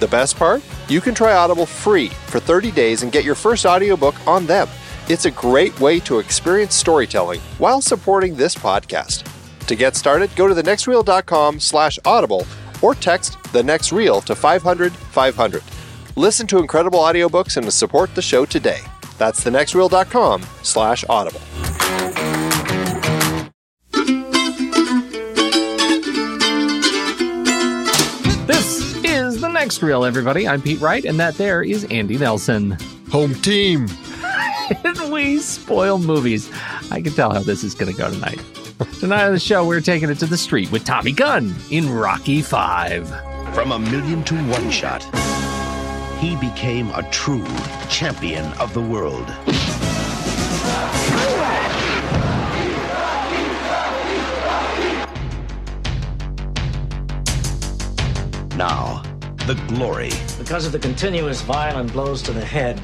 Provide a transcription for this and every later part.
The best part? You can try Audible free for 30 days and get your first audiobook on them. It's a great way to experience storytelling while supporting this podcast. To get started, go to thenextreel.com/audible or text The Next Reel to 500-500. Listen to incredible audiobooks and support the show today. That's thenextreel.com/audible. This is The Next Reel, everybody. I'm Pete Wright, and that there is Andy Nelson. Home team. And we spoil movies. I can tell how this is going to go tonight. Tonight on the show, we're taking it to the street with Tommy Gunn in Rocky V. From a million to one shot, he became a true champion of the world. Now, the glory. Because of the continuous violent blows to the head,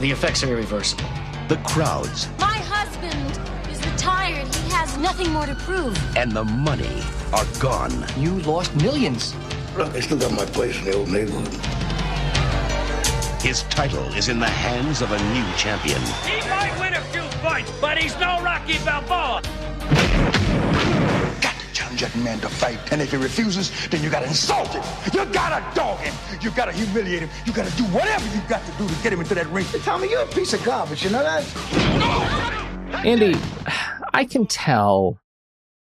the effects are irreversible. The crowds. My husband is retired. He has nothing more to prove. And the money are gone. You lost millions. Look, I still got my place in the old neighborhood. His title is in the hands of a new champion. He might win a few fights, but he's no Rocky Balboa. Got to challenge that man to fight. And if he refuses, then you got to insult him. You got to dog him. You got to humiliate him. You got to do whatever you got to do to get him into that ring. Hey, Tommy, you're a piece of garbage, you know that? No! Andy, I can tell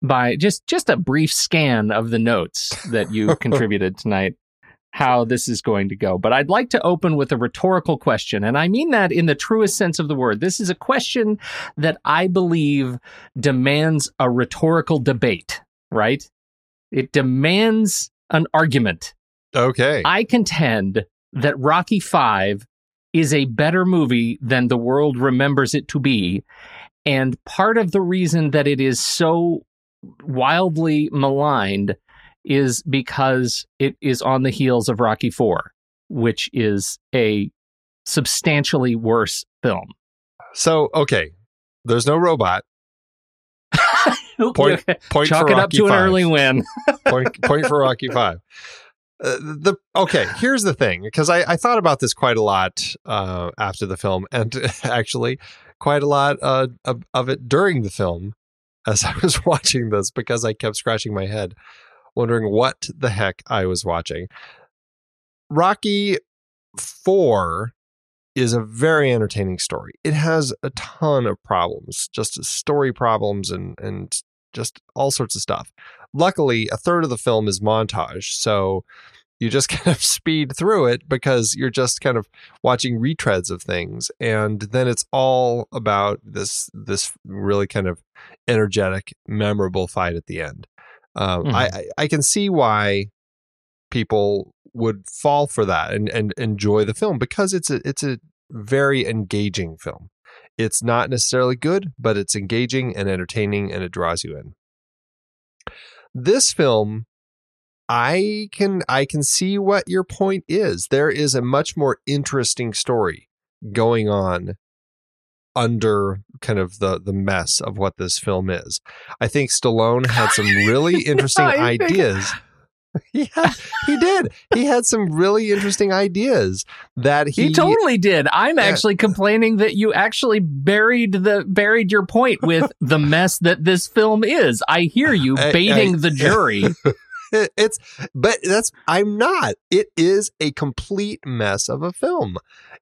by just a brief scan of the notes that you contributed tonight how this is going to go. But I'd like to open with a rhetorical question, and I mean that in the truest sense of the word. This is a question that I believe demands a rhetorical debate, right? It demands an argument. Okay. I contend that Rocky V is a better movie than the world remembers it to be, and part of the reason that it is so wildly maligned is because it is on the heels of Rocky IV, which is a substantially worse film. So, okay, there's no robot. Point Chalk for it Rocky up to V. An early win. point for Rocky V. Here's the thing, because I thought about this quite a lot after the film, and actually quite a lot of it during the film as I was watching this, because I kept scratching my head, wondering what the heck I was watching. Rocky IV is a very entertaining story. It has a ton of problems, just story problems and just all sorts of stuff. Luckily, a third of the film is montage, so you just kind of speed through it because you're just kind of watching retreads of things. And then it's all about this really kind of energetic, memorable fight at the end. I can see why people would fall for that and enjoy the film, because it's a very engaging film. It's not necessarily good, but it's engaging and entertaining, and it draws you in. This film, I can see what your point is. There is a much more interesting story going on under kind of the mess of what this film is. I think Stallone had some really interesting ideas. Yeah, he did. He had some really interesting ideas that he totally did. I'm actually complaining that you actually buried your point with the mess that this film is. I hear you baiting the jury. It is a complete mess of a film.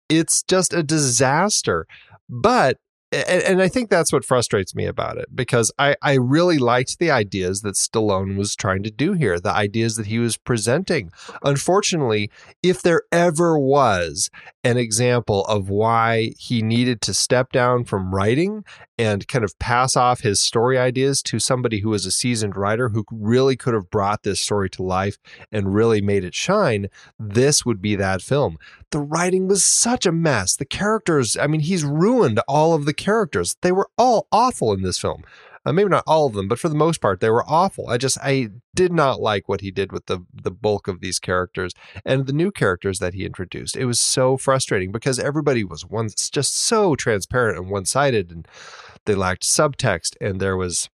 It's just a disaster. But, and I think that's what frustrates me about it, because I really liked the ideas that Stallone was trying to do here, the ideas that he was presenting. Unfortunately, if there ever was an example of why he needed to step down from writing and kind of pass off his story ideas to somebody who was a seasoned writer who really could have brought this story to life and really made it shine, this would be that film. The writing was such a mess. The characters, I mean, he's ruined all of the characters. They were all awful in this film. Maybe not all of them, but for the most part, they were awful. I did not like what he did with the bulk of these characters and the new characters that he introduced. It was so frustrating because everybody was just so transparent and one-sided, and they lacked subtext, and there was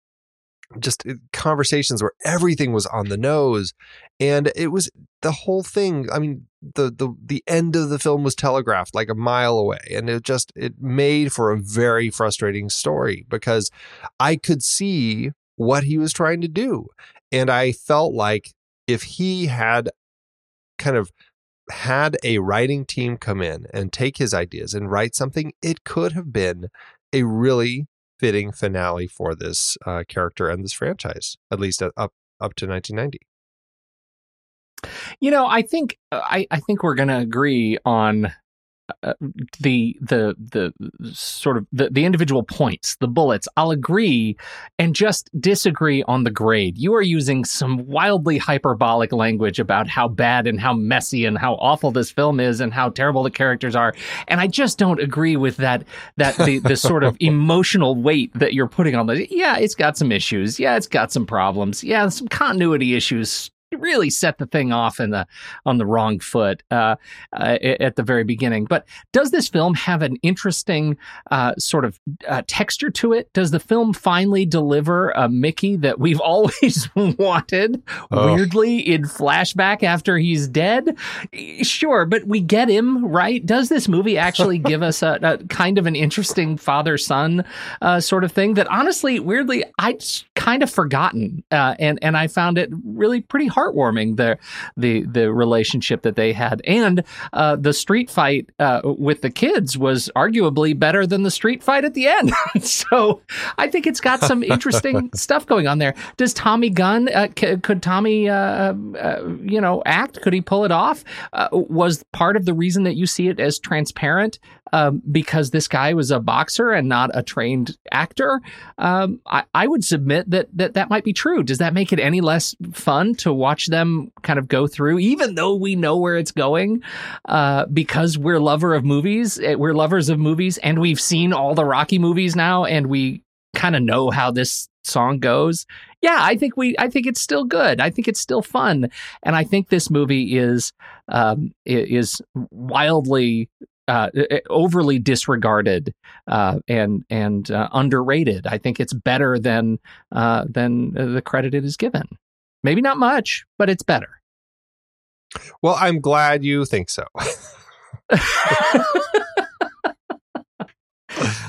just conversations where everything was on the nose, and it was the whole thing. I mean, the end of the film was telegraphed like a mile away, and it made for a very frustrating story because I could see what he was trying to do. And I felt like if he had kind of had a writing team come in and take his ideas and write something, it could have been a really fitting finale for this character and this franchise, at least up to 1990. You know, I think we're going to agree on the sort of the individual points, the bullets. I'll agree and just disagree on the grade. You are using some wildly hyperbolic language about how bad and how messy and how awful this film is and how terrible the characters are, and I just don't agree with that the sort of emotional weight that you're putting on this. Yeah, it's got some issues. Yeah, it's got some problems. Yeah, some continuity issues. It really set the thing off on the wrong foot at the very beginning. But does this film have an interesting sort of texture to it? Does the film finally deliver a Mickey that we've always wanted, weirdly, in flashback after he's dead? Sure, but we get him, right? Does this movie actually give us a kind of an interesting father-son sort of thing that, honestly, weirdly, I'd kind of forgotten? And I found it really pretty hard. Heartwarming, the relationship that they had, and the street fight with the kids was arguably better than the street fight at the end. So I think it's got some interesting stuff going on there. Does Tommy Gunn? Could Tommy, act? Could he pull it off? Was part of the reason that you see it as transparent because this guy was a boxer and not a trained actor? I would submit that might be true. Does that make it any less fun to watch them kind of go through, even though we know where it's going, because we're lovers of movies, and we've seen all the Rocky movies now, and we kind of know how this song goes? Yeah, I think it's still good. I think it's still fun, and I think this movie is wildly overly disregarded and underrated. I think it's better than the credit it is given. Maybe not much, but it's better. Well, I'm glad you think so.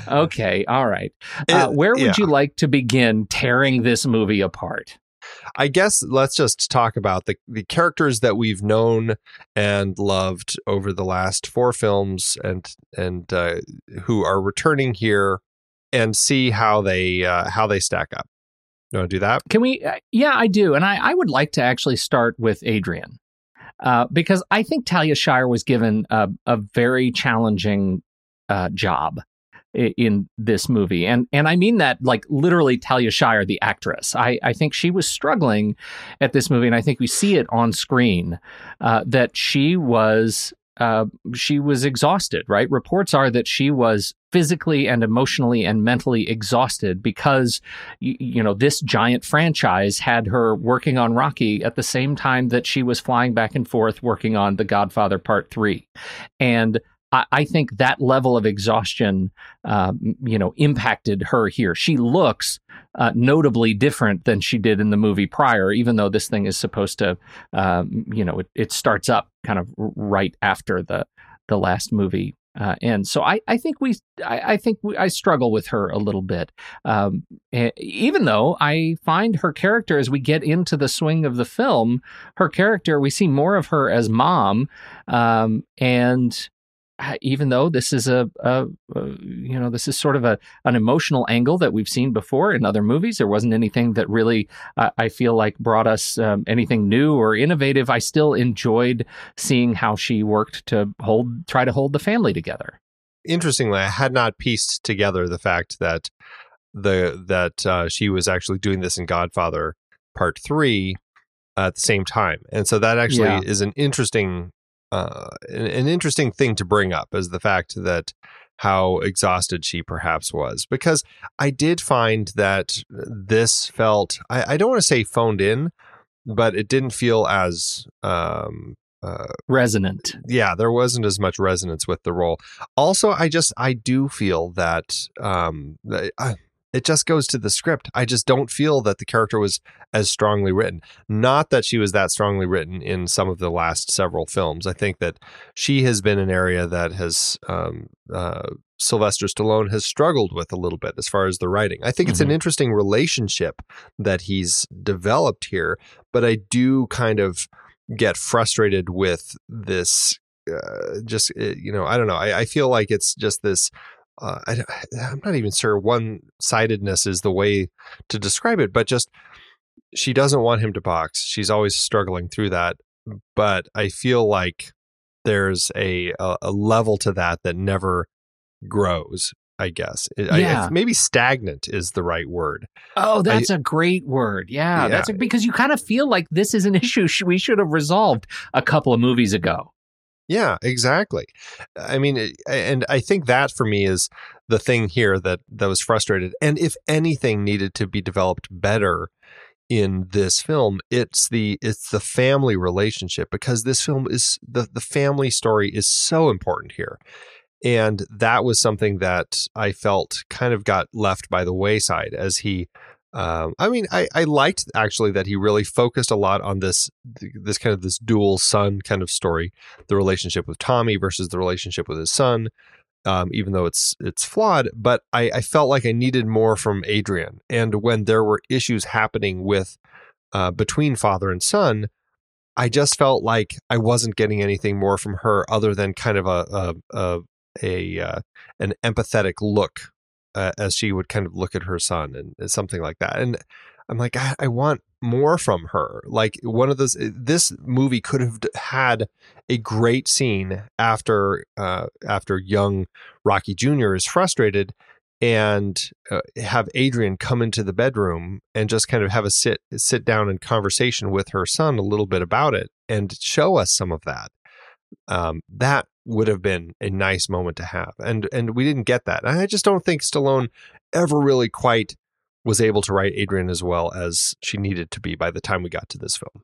Okay. All right. Where would you like to begin tearing this movie apart? I guess let's just talk about the characters that we've known and loved over the last four films and who are returning here, and see how they stack up. You want to do that? Can we? Yeah, I do. And I would like to actually start with Adrian, because I think Talia Shire was given a very challenging job in this movie. And I mean that like literally Talia Shire, the actress. I think she was struggling at this movie. And I think we see it on screen that she was exhausted, right? Reports are that she was physically and emotionally and mentally exhausted because, you know, this giant franchise had her working on Rocky at the same time that she was flying back and forth working on The Godfather Part 3. And I think that level of exhaustion, impacted her here. She looks notably different than she did in the movie prior, even though this thing is supposed to, it starts up kind of right after the last movie ends. So I struggle with her a little bit, even though I find her character, as we get into the swing of the film, we see more of her as mom, and even though this is this is sort of an emotional angle that we've seen before in other movies, there wasn't anything that really I feel like brought us anything new or innovative. I still enjoyed seeing how she worked to try to hold the family together. Interestingly, I had not pieced together the fact that she was actually doing this in Godfather Part 3 at the same time. And so that actually is an interesting thing to bring up, is the fact that how exhausted she perhaps was. Because I did find that this felt, I don't want to say phoned in, but it didn't feel as resonant. Yeah, there wasn't as much resonance with the role. Also, I do feel that it just goes to the script. I just don't feel that the character was as strongly written. Not that she was that strongly written in some of the last several films. I think that she has been an area that has Sylvester Stallone has struggled with a little bit as far as the writing. I think it's an interesting relationship that he's developed here, but I do kind of get frustrated with this. I don't know. I feel like it's just this. I'm not even sure one-sidedness is the way to describe it, but just she doesn't want him to box. She's always struggling through that, but I feel like there's a level to that never grows, I guess. Maybe stagnant is the right word. Oh, that's a great word. Yeah, because you kind of feel like this is an issue we should have resolved a couple of movies ago. Yeah, exactly. I mean, and I think that for me is the thing here that was frustrated. And if anything needed to be developed better in this film, it's the family relationship, because this film is the family story is so important here. And that was something that I felt kind of got left by the wayside as he. I liked actually that he really focused a lot on this kind of this dual son kind of story, the relationship with Tommy versus the relationship with his son, even though it's flawed. But I felt like I needed more from Adrian. And when there were issues happening with between father and son, I just felt like I wasn't getting anything more from her other than kind of an empathetic look. As she would kind of look at her son and something like that. And I'm like, I want more from her. Like one of those, this movie could have had a great scene after young Rocky Jr. is frustrated and have Adrian come into the bedroom and just kind of have a sit down and conversation with her son a little bit about it and show us some of that. That would have been a nice moment to have. And we didn't get that. And I just don't think Stallone ever really quite was able to write Adrian as well as she needed to be by the time we got to this film.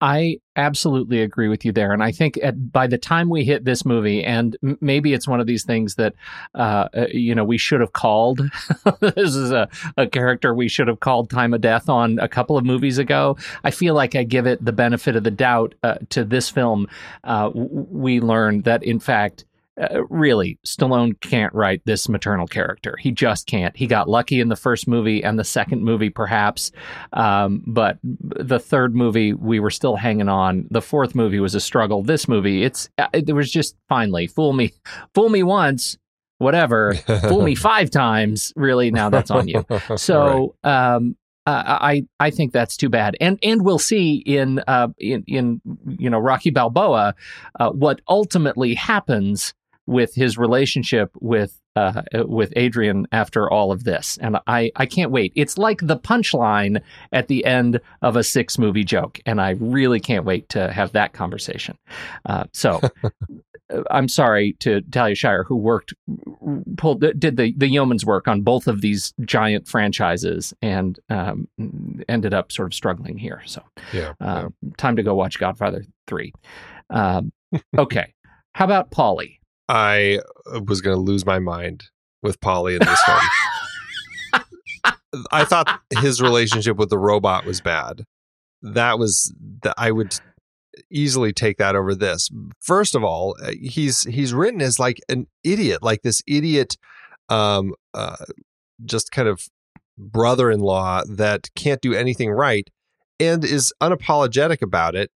I absolutely agree with you there. And I think by the time we hit this movie, and maybe it's one of these things that, we should have called. This is a character we should have called Time of Death on a couple of movies ago. I feel like I give it the benefit of the doubt to this film. We learned that, in fact, really, Stallone can't write this maternal character. He just can't. He got lucky in the first movie and the second movie, perhaps. But the third movie, we were still hanging on. The fourth movie was a struggle. This movie, it was just finally fool me once, whatever, fool me five times. Really, now that's on you. So, right. I think that's too bad, and we'll see in Rocky Balboa what ultimately happens with his relationship with Adrian after all of this. And I can't wait. It's like the punchline at the end of a 6-movie joke. And I really can't wait to have that conversation. So I'm sorry to Talia Shire, who did the yeoman's work on both of these giant franchises and ended up sort of struggling here. So time to go watch Godfather 3. Okay. How about Paulie? I was going to lose my mind with Paulie in this one. I thought his relationship with the robot was bad. I would easily take that over this. First of all, he's written as like an idiot, like this idiot, just kind of brother-in-law that can't do anything right and is unapologetic about it.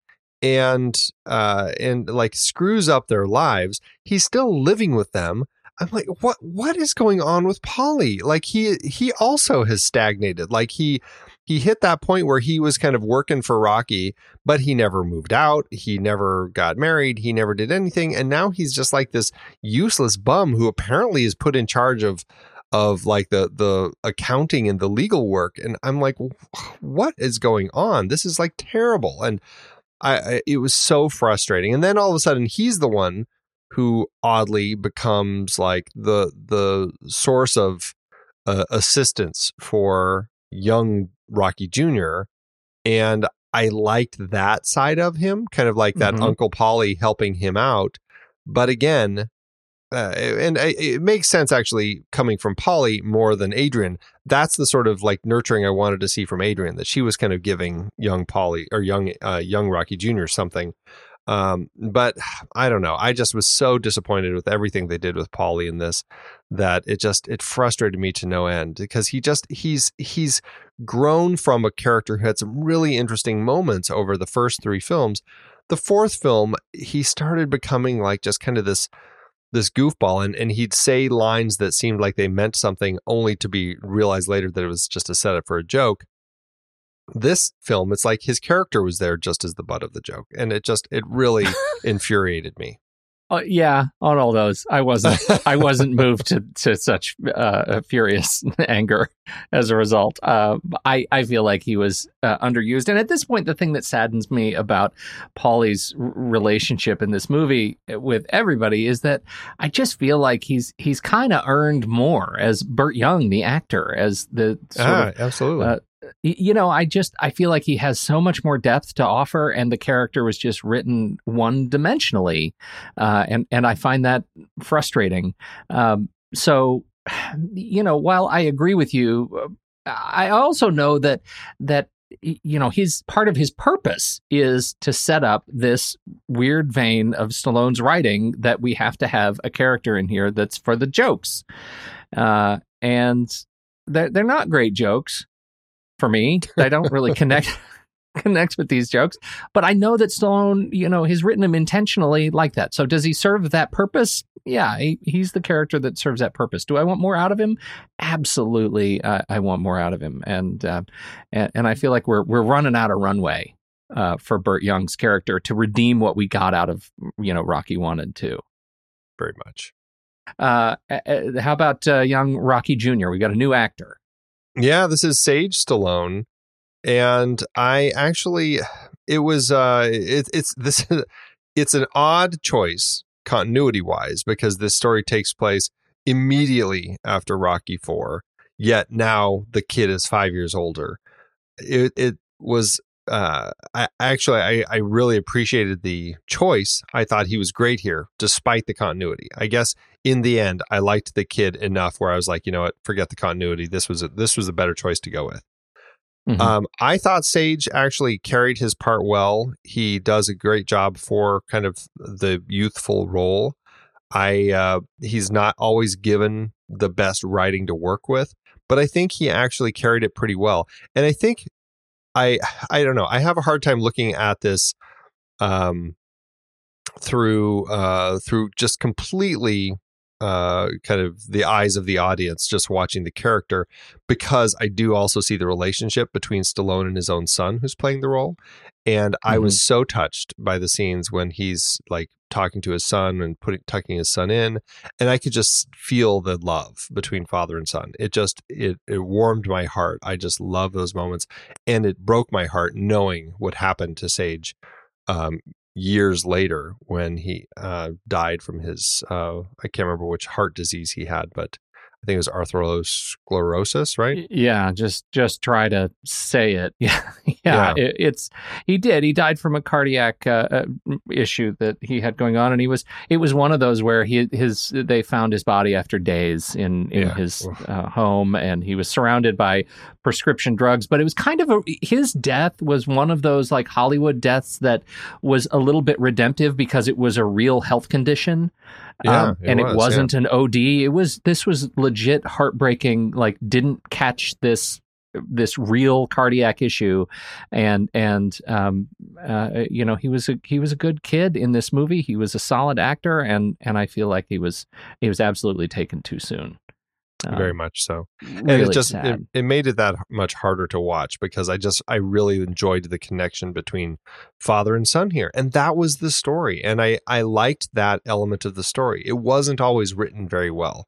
And like screws up their lives. He's still living with them. I'm like, what is going on with Paulie? Like he also has stagnated. Like he he hit that point where he was kind of working for Rocky, but he never moved out. He never got married. He never did anything. And now he's just like this useless bum who apparently is put in charge of like the accounting and the legal work. And I'm like, what is going on? This is like terrible. And it was so frustrating. And then all of a sudden he's the one who oddly becomes like the source of assistance for young Rocky Jr. And I liked that side of him, kind of like that Uncle Polly helping him out. But again, it makes sense actually coming from Polly more than Adrian. That's the sort of like nurturing I wanted to see from Adrian, that she was kind of giving young Polly or young Rocky Jr. something. But I don't know. I just was so disappointed with everything they did with Polly in this that it frustrated me to no end, because he's grown from a character who had some really interesting moments over the first three films. The fourth film, he started becoming like just kind of this goofball, and he'd say lines that seemed like they meant something only to be realized later that it was just a setup for a joke. This film, it's like his character was there just as the butt of the joke, and it really infuriated me. Yeah, on all those, I wasn't moved to such furious anger as a result. I feel like he was underused, and at this point, the thing that saddens me about Polly's relationship in this movie with everybody is that I just feel like he's kind of earned more as Bert Young, the actor, as the sort of, absolutely. You know, I feel like he has so much more depth to offer, and the character was just written one dimensionally. And I find that frustrating. So, you know, while I agree with you, I also know that, you know, his part of his purpose is to set up this weird vein of Stallone's writing that we have to have a character in here that's for the jokes. And they're not great jokes. For me, I don't really connect with these jokes, but I know that Stallone, you know, he's written them intentionally like that. So does he serve that purpose? Yeah, he's the character that serves that purpose. Do I want more out of him? Absolutely, I want more out of him, and I feel like we're running out of runway for Burt Young's character to redeem what we got out of, you know, Rocky 1 and 2. Very much. How about young Rocky Jr.? We got a new actor. Yeah, this is Sage Stallone, and it's an odd choice continuity wise, because this story takes place immediately after Rocky IV, yet now the kid is 5 years older. It was I really appreciated the choice. I thought he was great here, despite the continuity. I guess in the end, I liked the kid enough where I was like, you know what, forget the continuity. This was a better choice to go with. Mm-hmm. I thought Sage actually carried his part well. He does a great job for kind of the youthful role. He's not always given the best writing to work with, but I think he actually carried it pretty well. And I think I don't know. I have a hard time looking at this through just completely kind of the eyes of the audience, just watching the character, because I do also see the relationship between Stallone and his own son who's playing the role. And I was so touched by the scenes when he's like talking to his son and tucking his son in. And I could just feel the love between father and son. It warmed my heart. I just love those moments. And it broke my heart knowing what happened to Sage years later when he died from his I can't remember which heart disease he had, but I think it was atherosclerosis, right? Yeah, just try to say it. Yeah. He died from a cardiac issue that he had going on, and it was one of those where they found his body after days in his home, and he was surrounded by prescription drugs. But it was kind of his death was one of those like Hollywood deaths that was a little bit redemptive because it was a real health condition. It wasn't an OD. This was legit heartbreaking, like didn't catch this real cardiac issue. And you know, he was a good kid in this movie. He was a solid actor. And I feel like he was absolutely taken too soon. Very much so. And really it's just, it made it that much harder to watch because I really enjoyed the connection between father and son here. And that was the story. And I liked that element of the story. It wasn't always written very well,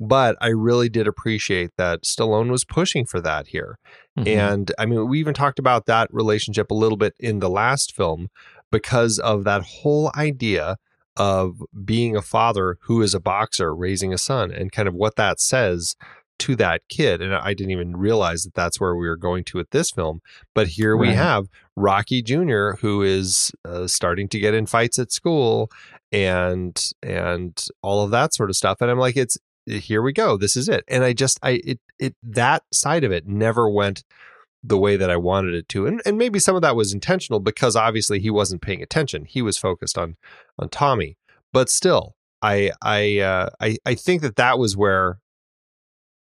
but I really did appreciate that Stallone was pushing for that here. Mm-hmm. And I mean, we even talked about that relationship a little bit in the last film because of that whole idea of being a father who is a boxer raising a son and kind of what that says to that kid. And I didn't even realize that that's where we were going to with this film. But here we have Rocky Jr., who is starting to get in fights at school and all of that sort of stuff. And I'm like, it's here we go. This is it. And I that side of it never went the way that I wanted it to. And maybe some of that was intentional because obviously he wasn't paying attention. He was focused on Tommy, but still I think that was where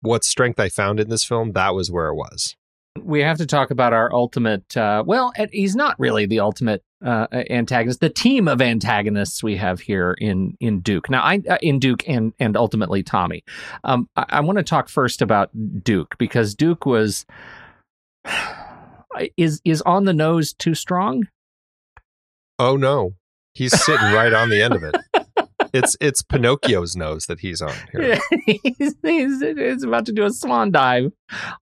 what strength I found in this film, that was where it was. We have to talk about our ultimate, he's not really the ultimate antagonist, the team of antagonists we have here in Duke. Now, in Duke and ultimately Tommy. I want to talk first about Duke because Duke was... Is on the nose too strong? Oh no, he's sitting right on the end of it. It's Pinocchio's nose that he's on here. he's about to do a swan dive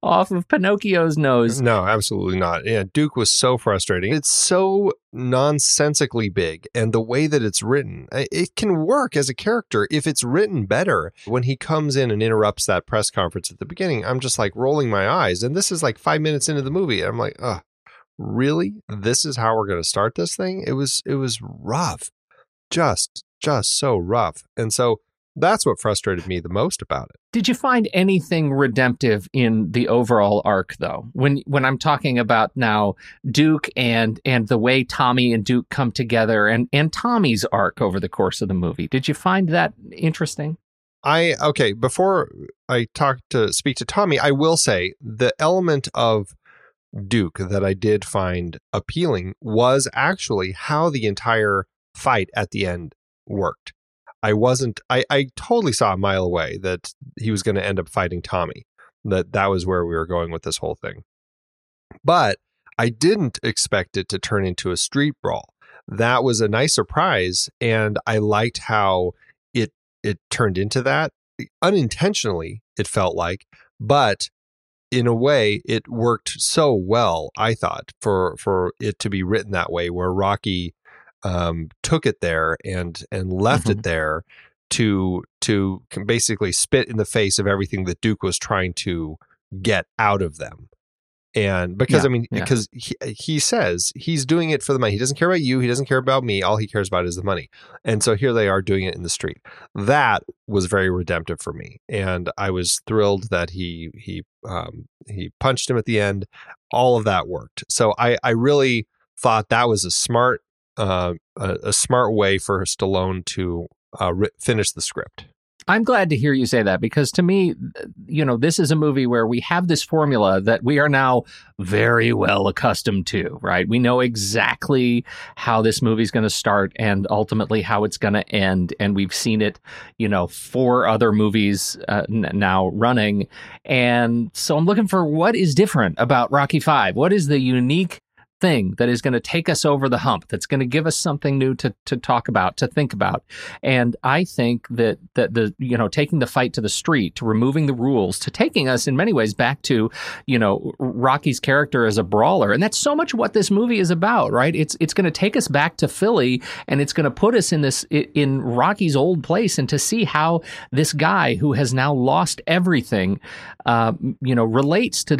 off of Pinocchio's nose. No, absolutely not. Yeah, Duke was so frustrating. It's so nonsensically big, and the way that it's written, it can work as a character if it's written better. When he comes in and interrupts that press conference at the beginning, I'm just like rolling my eyes, and this is like 5 minutes into the movie. I'm like, oh, really? This is how we're going to start this thing? It was rough. Just so rough. And so that's what frustrated me the most about it. Did you find anything redemptive in the overall arc, though? When I'm talking about now Duke and the way Tommy and Duke come together and Tommy's arc over the course of the movie, did you find that interesting? Before I speak to Tommy, I will say the element of Duke that I did find appealing was actually how the entire fight at the end worked. I totally saw a mile away that he was going to end up fighting Tommy, that was where we were going with this whole thing. But I didn't expect it to turn into a street brawl. That was a nice surprise, and I liked how it turned into that. Unintentionally, it felt like, but in a way, it worked so well, I thought, for it to be written that way, where Rocky took it there and left it there to basically spit in the face of everything that Duke was trying to get out of them. And because he says he's doing it for the money. He doesn't care about you. He doesn't care about me. All he cares about is the money. And so here they are doing it in the street. That was very redemptive for me. And I was thrilled that he punched him at the end. All of that worked. So I really thought that was a smart way for Stallone to finish the script. I'm glad to hear you say that because to me, this is a movie where we have this formula that we are now very well accustomed to, right? We know exactly how this movie's going to start and ultimately how it's going to end. And we've seen it, 4 other movies now running. And so I'm looking for what is different about Rocky V. What is the unique thing that is going to take us over the hump, that's going to give us something new to talk about, to think about. And I think that the, taking the fight to the street, to removing the rules, to taking us in many ways back to, Rocky's character as a brawler. And that's so much what this movie is about, right? It's going to take us back to Philly and it's going to put us in this, in Rocky's old place, and to see how this guy who has now lost everything, relates to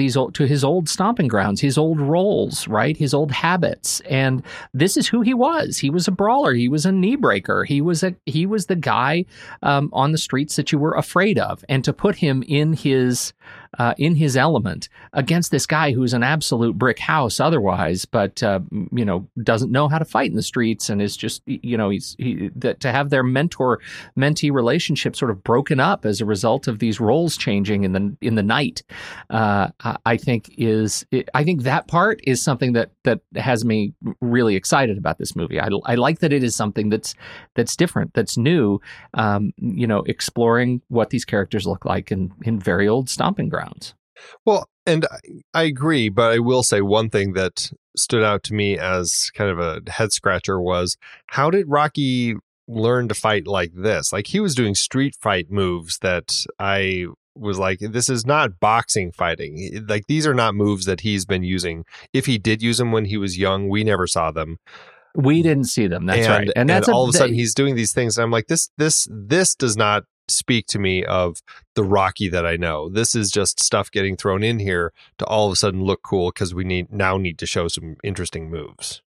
his old stomping grounds, his old roles, right? His old habits. And this is who he was. He was a brawler. He was a knee breaker. He was the guy on the streets that you were afraid of. And to put him in his in his element against this guy who's an absolute brick house otherwise, but, you know, doesn't know how to fight in the streets and is just, you know, to have their mentor-mentee relationship sort of broken up as a result of these roles changing in the night, I think that part is something that has me really excited about this movie. I like that it is something that's different, that's new, you know, exploring what these characters look like in very old stomping grounds. Well, and I agree, but I will say one thing that stood out to me as kind of a head scratcher was, how did Rocky learn to fight like this? Like, he was doing street fight moves that I was like, this is not boxing fighting. Like, these are not moves that he's been using. If he did use them when he was young, we never saw them. We didn't see them. That's right. And that's all of a sudden he's doing these things. And I'm like, this does not speak to me of the Rocky that I know. This is just stuff getting thrown in here to all of a sudden look cool because we need to show some interesting moves.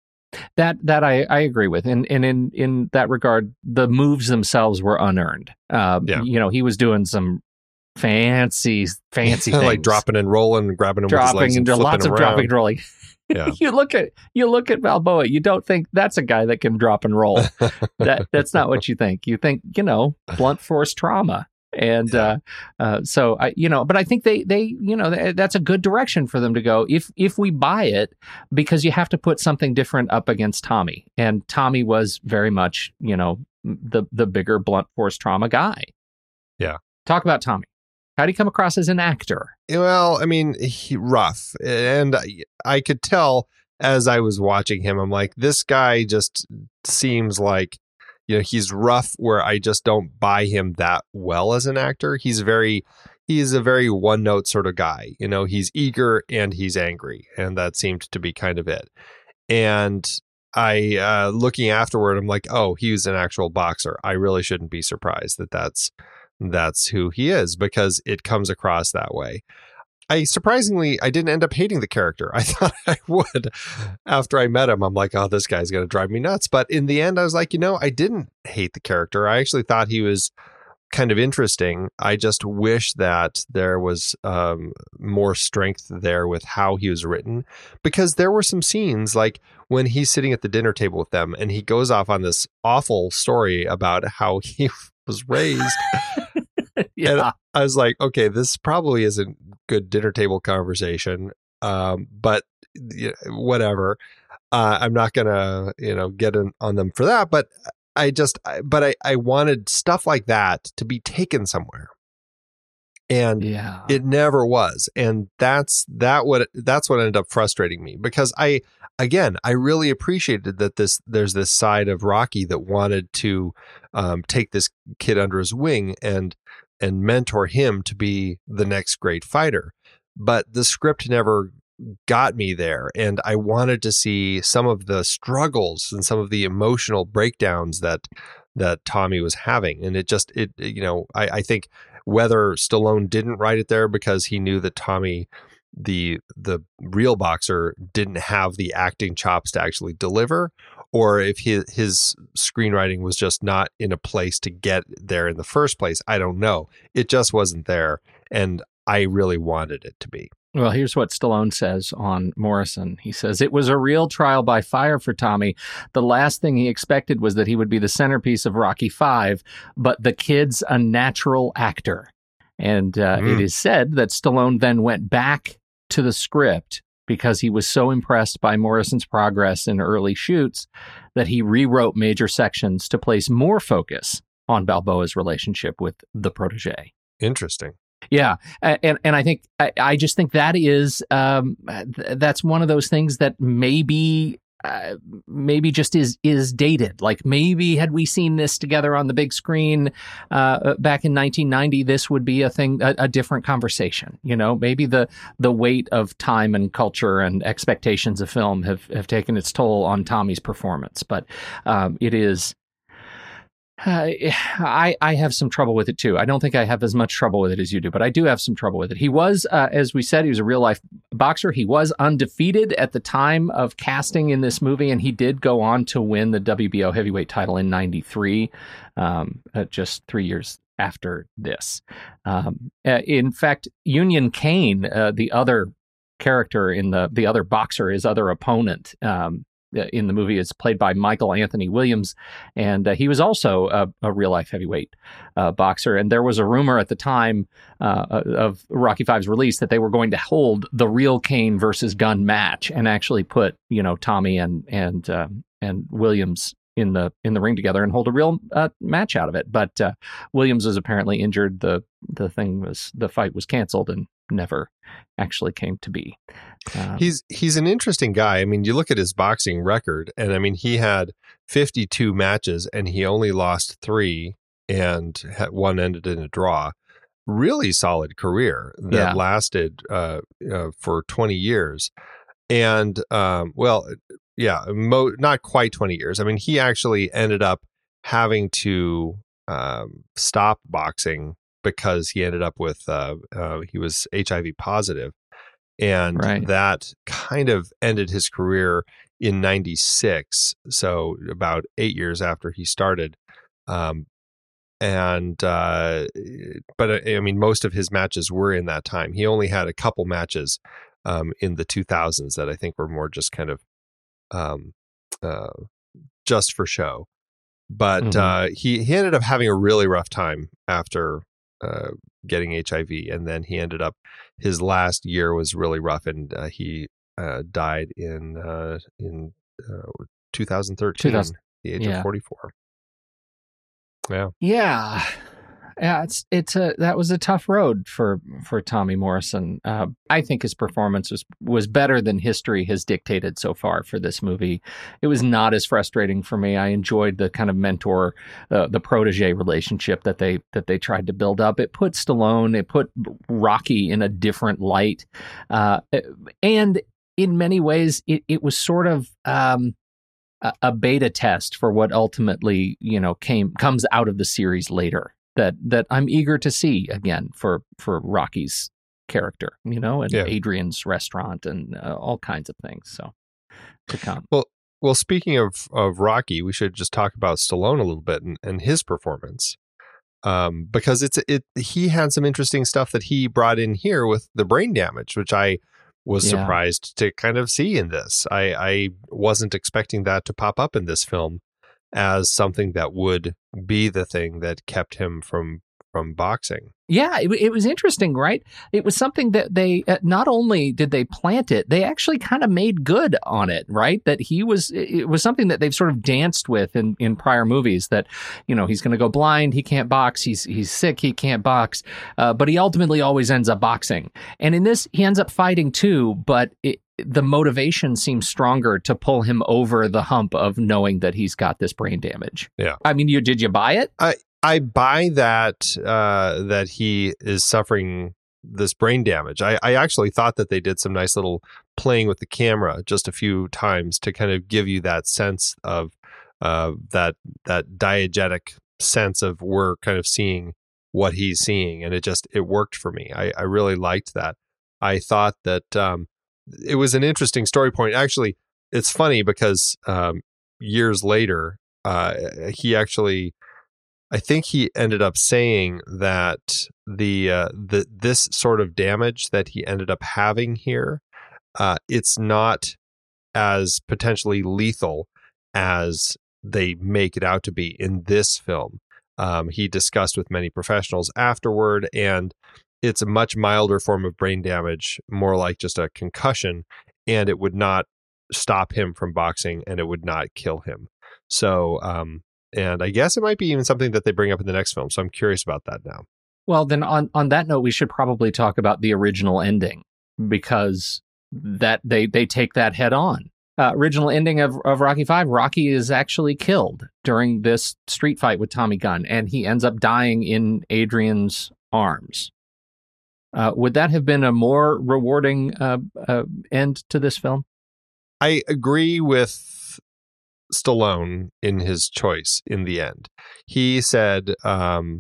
That I agree with. And in that regard, the moves themselves were unearned. You know, he was doing some fancy things. Like dropping and rolling and grabbing him with his legs and flipping around. Lots of dropping and rolling. Yeah. You look at Balboa, you don't think that's a guy that can drop and roll. That's not what you think. You think, you know, blunt force trauma. And so I, you know, but I think they, you know, that's a good direction for them to go if we buy it, because you have to put something different up against Tommy. And Tommy was very much, you know, the bigger blunt force trauma guy. Yeah. Talk about Tommy. How did he come across as an actor? Well, I mean, rough. And I could tell as I was watching him, I'm like, this guy just seems like, you know, he's rough where I just don't buy him that well as an actor. He's a very one note sort of guy. You know, he's eager and he's angry. And that seemed to be kind of it. And I, looking afterward, I'm like, oh, he was an actual boxer. I really shouldn't be surprised that that's who he is, because it comes across that way. I didn't end up hating the character. I thought I would after I met him. I'm like, oh, this guy's going to drive me nuts. But in the end, I was like, you know, I didn't hate the character. I actually thought he was kind of interesting. I just wish that there was more strength there with how he was written, because there were some scenes like when he's sitting at the dinner table with them and he goes off on this awful story about how he was raised. Yeah. And I was like, okay, this probably isn't good dinner table conversation, but whatever. I'm not going to, you know, get in on them for that. But I wanted stuff like that to be taken somewhere. And yeah, it never was. And that's what ended up frustrating me, because I really appreciated that there's this side of Rocky that wanted to take this kid under his wing and mentor him to be the next great fighter. But the script never got me there. And I wanted to see some of the struggles and some of the emotional breakdowns that Tommy was having. And I think whether Stallone didn't write it there because he knew that Tommy, the real boxer, didn't have the acting chops to actually deliver, or if his screenwriting was just not in a place to get there in the first place, I don't know. It just wasn't there, and I really wanted it to be. Well, here's what Stallone says on Morrison. He says, it was a real trial by fire for Tommy. The last thing he expected was that he would be the centerpiece of Rocky V, but the kid's a natural actor. And it is said that Stallone then went back to the script because he was so impressed by Morrison's progress in early shoots that he rewrote major sections to place more focus on Balboa's relationship with the protege. Interesting. Yeah. And I think I just think that is that's one of those things that maybe just is dated. Like, maybe had we seen this together on the big screen back in 1990, this would be a thing, a different conversation. You know, maybe the weight of time and culture and expectations of film have taken its toll on Tommy's performance. But it is. I have some trouble with it, too. I don't think I have as much trouble with it as you do, but I do have some trouble with it. He was, as we said, he was a real life boxer. He was undefeated at the time of casting in this movie, and he did go on to win the WBO heavyweight title in 93, just 3 years after this. In fact, Union Kane, the other character in the other boxer, his other opponent in the movie, is played by Michael Anthony Williams. And he was also a real life heavyweight boxer. And there was a rumor at the time of Rocky V's release that they were going to hold the real Kane versus Gunn match and actually put, you know, Tommy and Williams in the ring together and hold a real match out of it. But Williams was apparently injured. The fight was canceled and never actually came to be. He's an interesting guy. I mean, you look at his boxing record, and I mean, he had 52 matches and he only lost 3, and one ended in a draw. Really solid career that lasted for 20 years. And not quite 20 years. I mean, he actually ended up having to stop boxing because he ended up with, he was HIV positive. And that kind of ended his career in 96. So about 8 years after he started. But I mean, most of his matches were in that time. He only had a couple matches in the 2000s that I think were more just kind of just for show, but he ended up having a really rough time after getting HIV, and then he ended up, his last year was really rough, and he died in 2013, the age of 44. Yeah, that was a tough road for Tommy Morrison. I think his performance was better than history has dictated so far for this movie. It was not as frustrating for me. I enjoyed the kind of mentor, the protege relationship that they tried to build up. It put Stallone, it put Rocky in a different light, and in many ways, it was sort of a beta test for what ultimately, you know, comes out of the series later. That I'm eager to see again for Rocky's character, you know, and Adrian's restaurant and all kinds of things. So to come. Well, speaking of Rocky, we should just talk about Stallone a little bit and his performance, because he had some interesting stuff that he brought in here with the brain damage, which I was surprised to kind of see in this. I wasn't expecting that to pop up in this film as something that would be the thing that kept him from boxing. Yeah, it was interesting, right? It was something that they, not only did they plant it, they actually kind of made good on it, right? That it was something that they've sort of danced with in prior movies, that, you know, he's going to go blind, he can't box, he's sick, he can't box, but he ultimately always ends up boxing. And in this, he ends up fighting too, but the motivation seems stronger to pull him over the hump of knowing that he's got this brain damage. Yeah. I mean, did you buy it? I buy that that he is suffering this brain damage. I actually thought that they did some nice little playing with the camera just a few times to kind of give you that sense of that diegetic sense of we're kind of seeing what he's seeing, and it worked for me. I really liked that. I thought that it was an interesting story point. Actually, it's funny because years later, he actually, I think he ended up saying that the this sort of damage that he ended up having here, it's not as potentially lethal as they make it out to be in this film. He discussed with many professionals afterward, and it's a much milder form of brain damage, more like just a concussion, and it would not stop him from boxing, and it would not kill him. So, and I guess it might be even something that they bring up in the next film. So I'm curious about that now. Well, then on that note, we should probably talk about the original ending, because that they take that head on. Original ending of Rocky V, Rocky is actually killed during this street fight with Tommy Gunn, and he ends up dying in Adrian's arms. Would that have been a more rewarding end to this film? I agree with Stallone in his choice in the end. He said he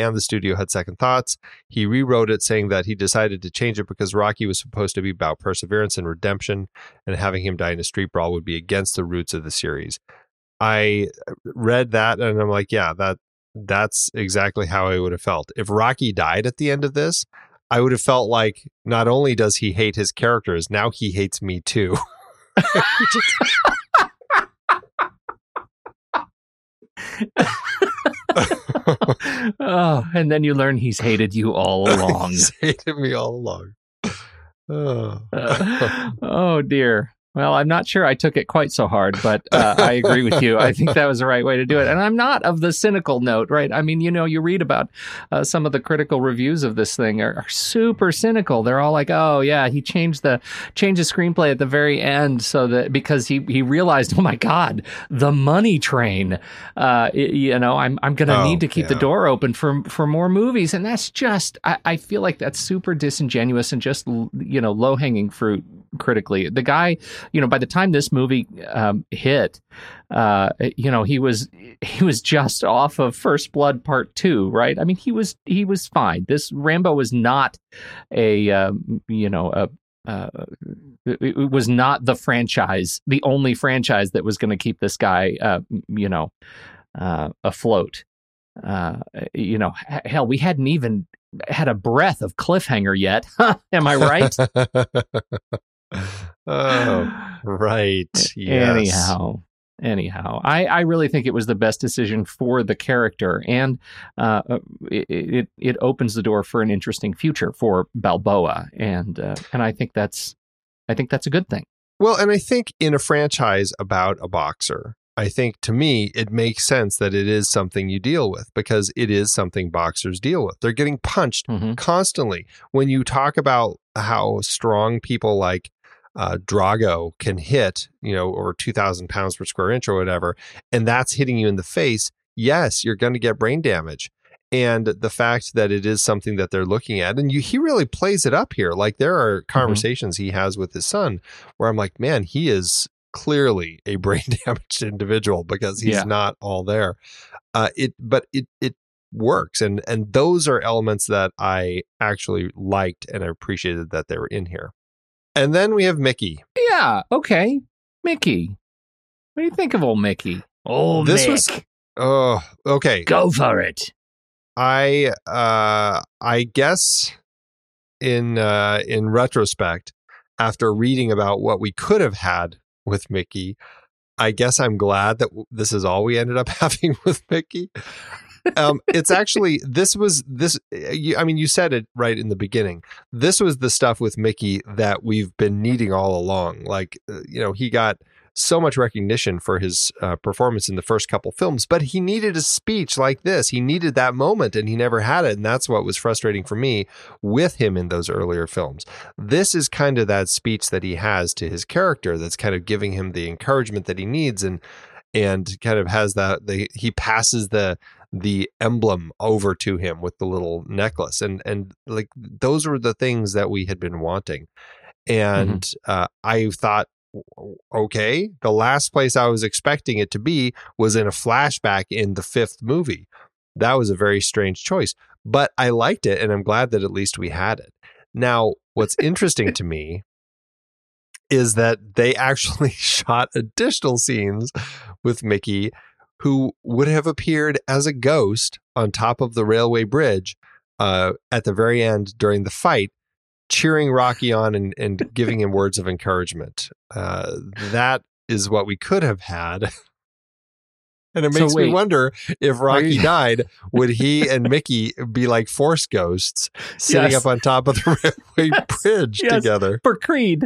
and the studio had second thoughts. He rewrote it, saying that he decided to change it because Rocky was supposed to be about perseverance and redemption, and having him die in a street brawl would be against the roots of the series. I read that and I'm like, yeah, that that's exactly how I would have felt. If Rocky died at the end of this, I would have felt like not only does he hate his characters, now he hates me too. Oh, and then you learn he's hated you all along. He's hated me all along. Oh. Oh dear. Well, I'm not sure I took it quite so hard, but I agree with you. I think that was the right way to do it. And I'm not of the cynical note, right? I mean, you know, you read about some of the critical reviews of this thing are super cynical. They're all like, oh, yeah, he changed the screenplay at the very end so that because he realized, oh, my God, the money train, I'm going to need to keep the door open for more movies. And that's just I feel like that's super disingenuous and just, you know, low hanging fruit. Critically, the guy, you know, by the time this movie hit, you know, he was just off of First Blood Part 2, right? I mean, he was fine. This Rambo was not it was not the franchise, the only franchise that was going to keep this guy, afloat. You know, hell, we hadn't even had a breath of cliffhanger yet. Am I right? Oh, right. Yes. Anyhow, I really think it was the best decision for the character, and it opens the door for an interesting future for Balboa, and I think that's a good thing. Well, and I think in a franchise about a boxer, I think to me it makes sense that it is something you deal with because it is something boxers deal with. They're getting punched constantly. When you talk about how strong people like Drago can hit, you know, or 2,000 pounds per square inch or whatever, and that's hitting you in the face, yes, you're going to get brain damage. And the fact that it is something that they're looking at, and he really plays it up here. Like, there are conversations he has with his son where I'm like, man, he is clearly a brain damaged individual because he's not all there. But it works. And those are elements that I actually liked and I appreciated that they were in here. And then we have Mickey. Yeah. Okay. Mickey. What do you think of old Mickey? Old Mick. Okay. Go for it. I guess in retrospect, after reading about what we could have had with Mickey, I guess I'm glad that this is all we ended up having with Mickey. It's actually, you said it right in the beginning. This was the stuff with Mickey that we've been needing all along. Like, you know, he got so much recognition for his performance in the first couple films, but he needed a speech like this. He needed that moment and he never had it. And that's what was frustrating for me with him in those earlier films. This is kind of that speech that he has to his character that's kind of giving him the encouragement that he needs and kind of has that, he passes the emblem over to him with the little necklace. And like, those were the things that we had been wanting. And I thought, okay, the last place I was expecting it to be was in a flashback in the fifth movie. That was a very strange choice, but I liked it. And I'm glad that at least we had it. Now, what's interesting to me is that they actually shot additional scenes with Mickey, who would have appeared as a ghost on top of the railway bridge at the very end during the fight, cheering Rocky on and giving him words of encouragement. That is what we could have had. And it makes me wonder if Rocky died, would he and Mickey be like force ghosts sitting up on top of the railway bridge together? For Creed.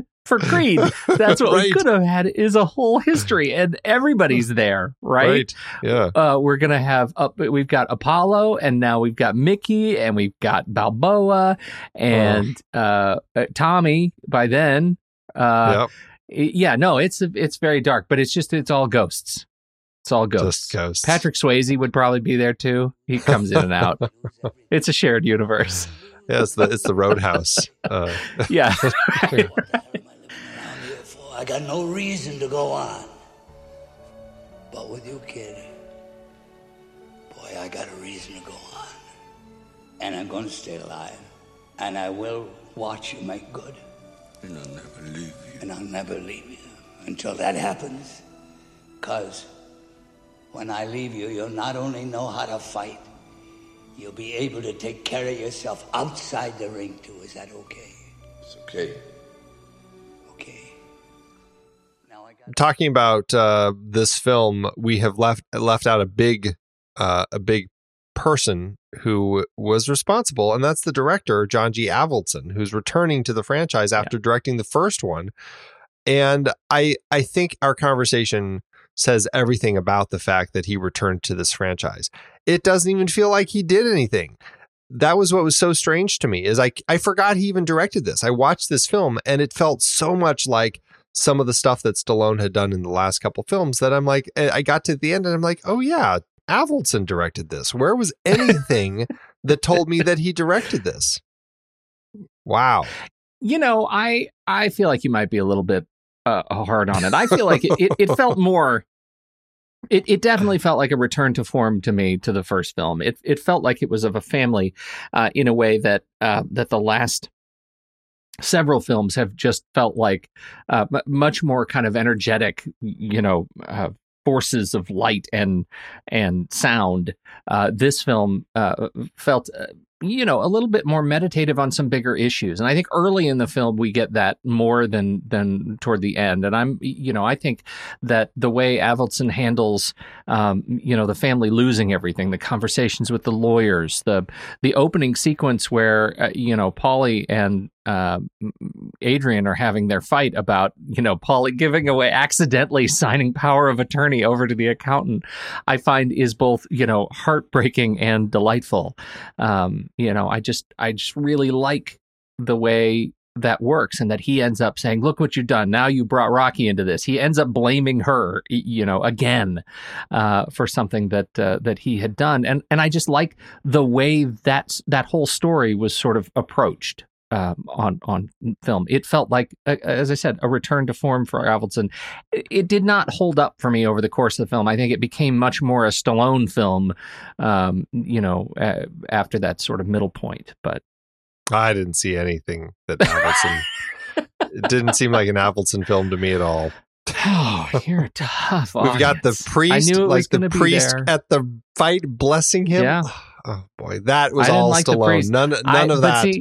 That's what we could have had, is a whole history and everybody's there, right? Yeah. We're going to have we've got Apollo, and now we've got Mickey, and we've got Balboa and Tommy by then. Yeah, no, it's very dark, but it's all ghosts. It's all ghosts. Just ghosts. Patrick Swayze would probably be there too. He comes in and out. It's a shared universe. Yeah, it's the Roadhouse. Yeah. Right. I got no reason to go on, but with you, kid, boy, I got a reason to go on, and I'm going to stay alive, and I will watch you make good. And I'll never leave you. Until that happens, 'cause When I leave you, you'll not only know how to fight, you'll be able to take care of yourself outside the ring, too. Is that okay? It's okay. Okay. Now I got... Talking about this film, we have left out a big person who was responsible, and that's the director, John G. Avildsen, who's returning to the franchise after directing the first one. And I think our conversation says everything about the fact that he returned to this franchise. It doesn't even feel like he did anything. That was what was so strange to me, is I forgot he even directed this. I watched this film and it felt so much like some of the stuff that Stallone had done in the last couple films that I'm like, I got to the end and I'm like, oh yeah, Avildsen directed this. Where was anything that told me that he directed this? Wow. You know, I feel like you might be a little bit hard on it. I feel like it felt more. It definitely felt like a return to form to me to the first film. It felt like it was of a family in a way that that the last several films have just felt like much more kind of energetic, you know, forces of light and sound. This film felt. You know, a little bit more meditative on some bigger issues. And I think early in the film, we get that more than toward the end. And I think that the way Avildsen handles, you know, the family losing everything, the conversations with the lawyers, the opening sequence where, you know, Paulie and Adrian are having their fight about, you know, Paulie giving away, accidentally signing power of attorney over to the accountant, I find is both, you know, heartbreaking and delightful. You know, I just really like the way that works, and that he ends up saying, look what you've done. Now you brought Rocky into this. He ends up blaming her, you know, again for something that he had done. And I just like the way that whole story was sort of approached. On film, it felt like, as I said, a return to form for Avildsen. It did not hold up for me over the course of the film. I think it became much more a Stallone film, you know, after that sort of middle point. But I didn't see anything that Avildsen. It didn't seem like an Avildsen film to me at all. Oh, you're tough. We've got the priest, like the priest at the fight, blessing him. Yeah. Oh boy, that was all like Stallone. None of that.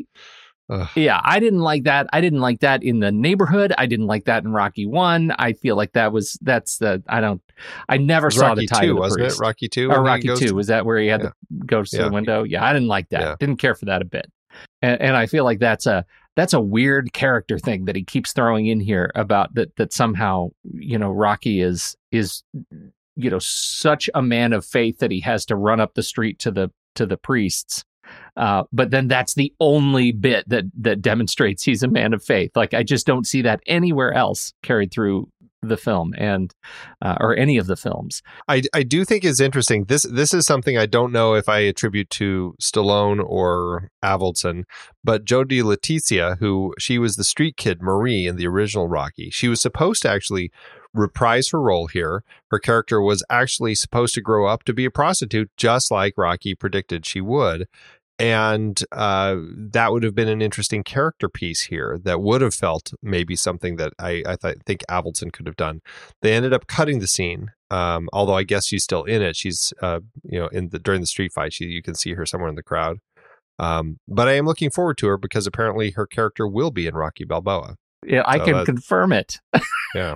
Ugh. Yeah, I didn't like that. I didn't like that in The Neighborhood. I didn't like that in Rocky 1. I feel like I never saw the title. Wasn't it Rocky 2? Or Rocky 2, was that where he had to go to the window? Yeah, I didn't like that. Yeah. Didn't care for that a bit. And I feel like that's a weird character thing that he keeps throwing in here about that somehow, you know, Rocky is you know, such a man of faith that he has to run up the street to the priests. But then that's the only bit that demonstrates he's a man of faith. Like, I just don't see that anywhere else carried through the film and or any of the films. I do think it's interesting. This is something I don't know if I attribute to Stallone or Avildsen, but Jodie Letizia, she was the street kid Marie in the original Rocky. She was supposed to actually reprise her role here. Her character was actually supposed to grow up to be a prostitute, just like Rocky predicted she would. And that would have been an interesting character piece here that would have felt maybe something that I think Avildsen could have done. They ended up cutting the scene, although I guess she's still in it. She's, you know, during the street fight, you can see her somewhere in the crowd. But I am looking forward to her because apparently her character will be in Rocky Balboa. Yeah, I can confirm it. Yeah,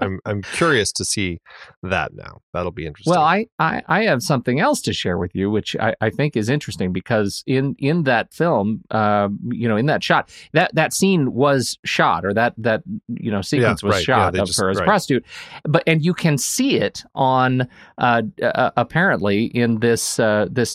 I'm curious to see that now. That'll be interesting. Well, I have something else to share with you, which I think is interesting because in that film, you know, in that shot, that scene was shot, or that you know sequence was shot of her as a prostitute, and you can see it on apparently in this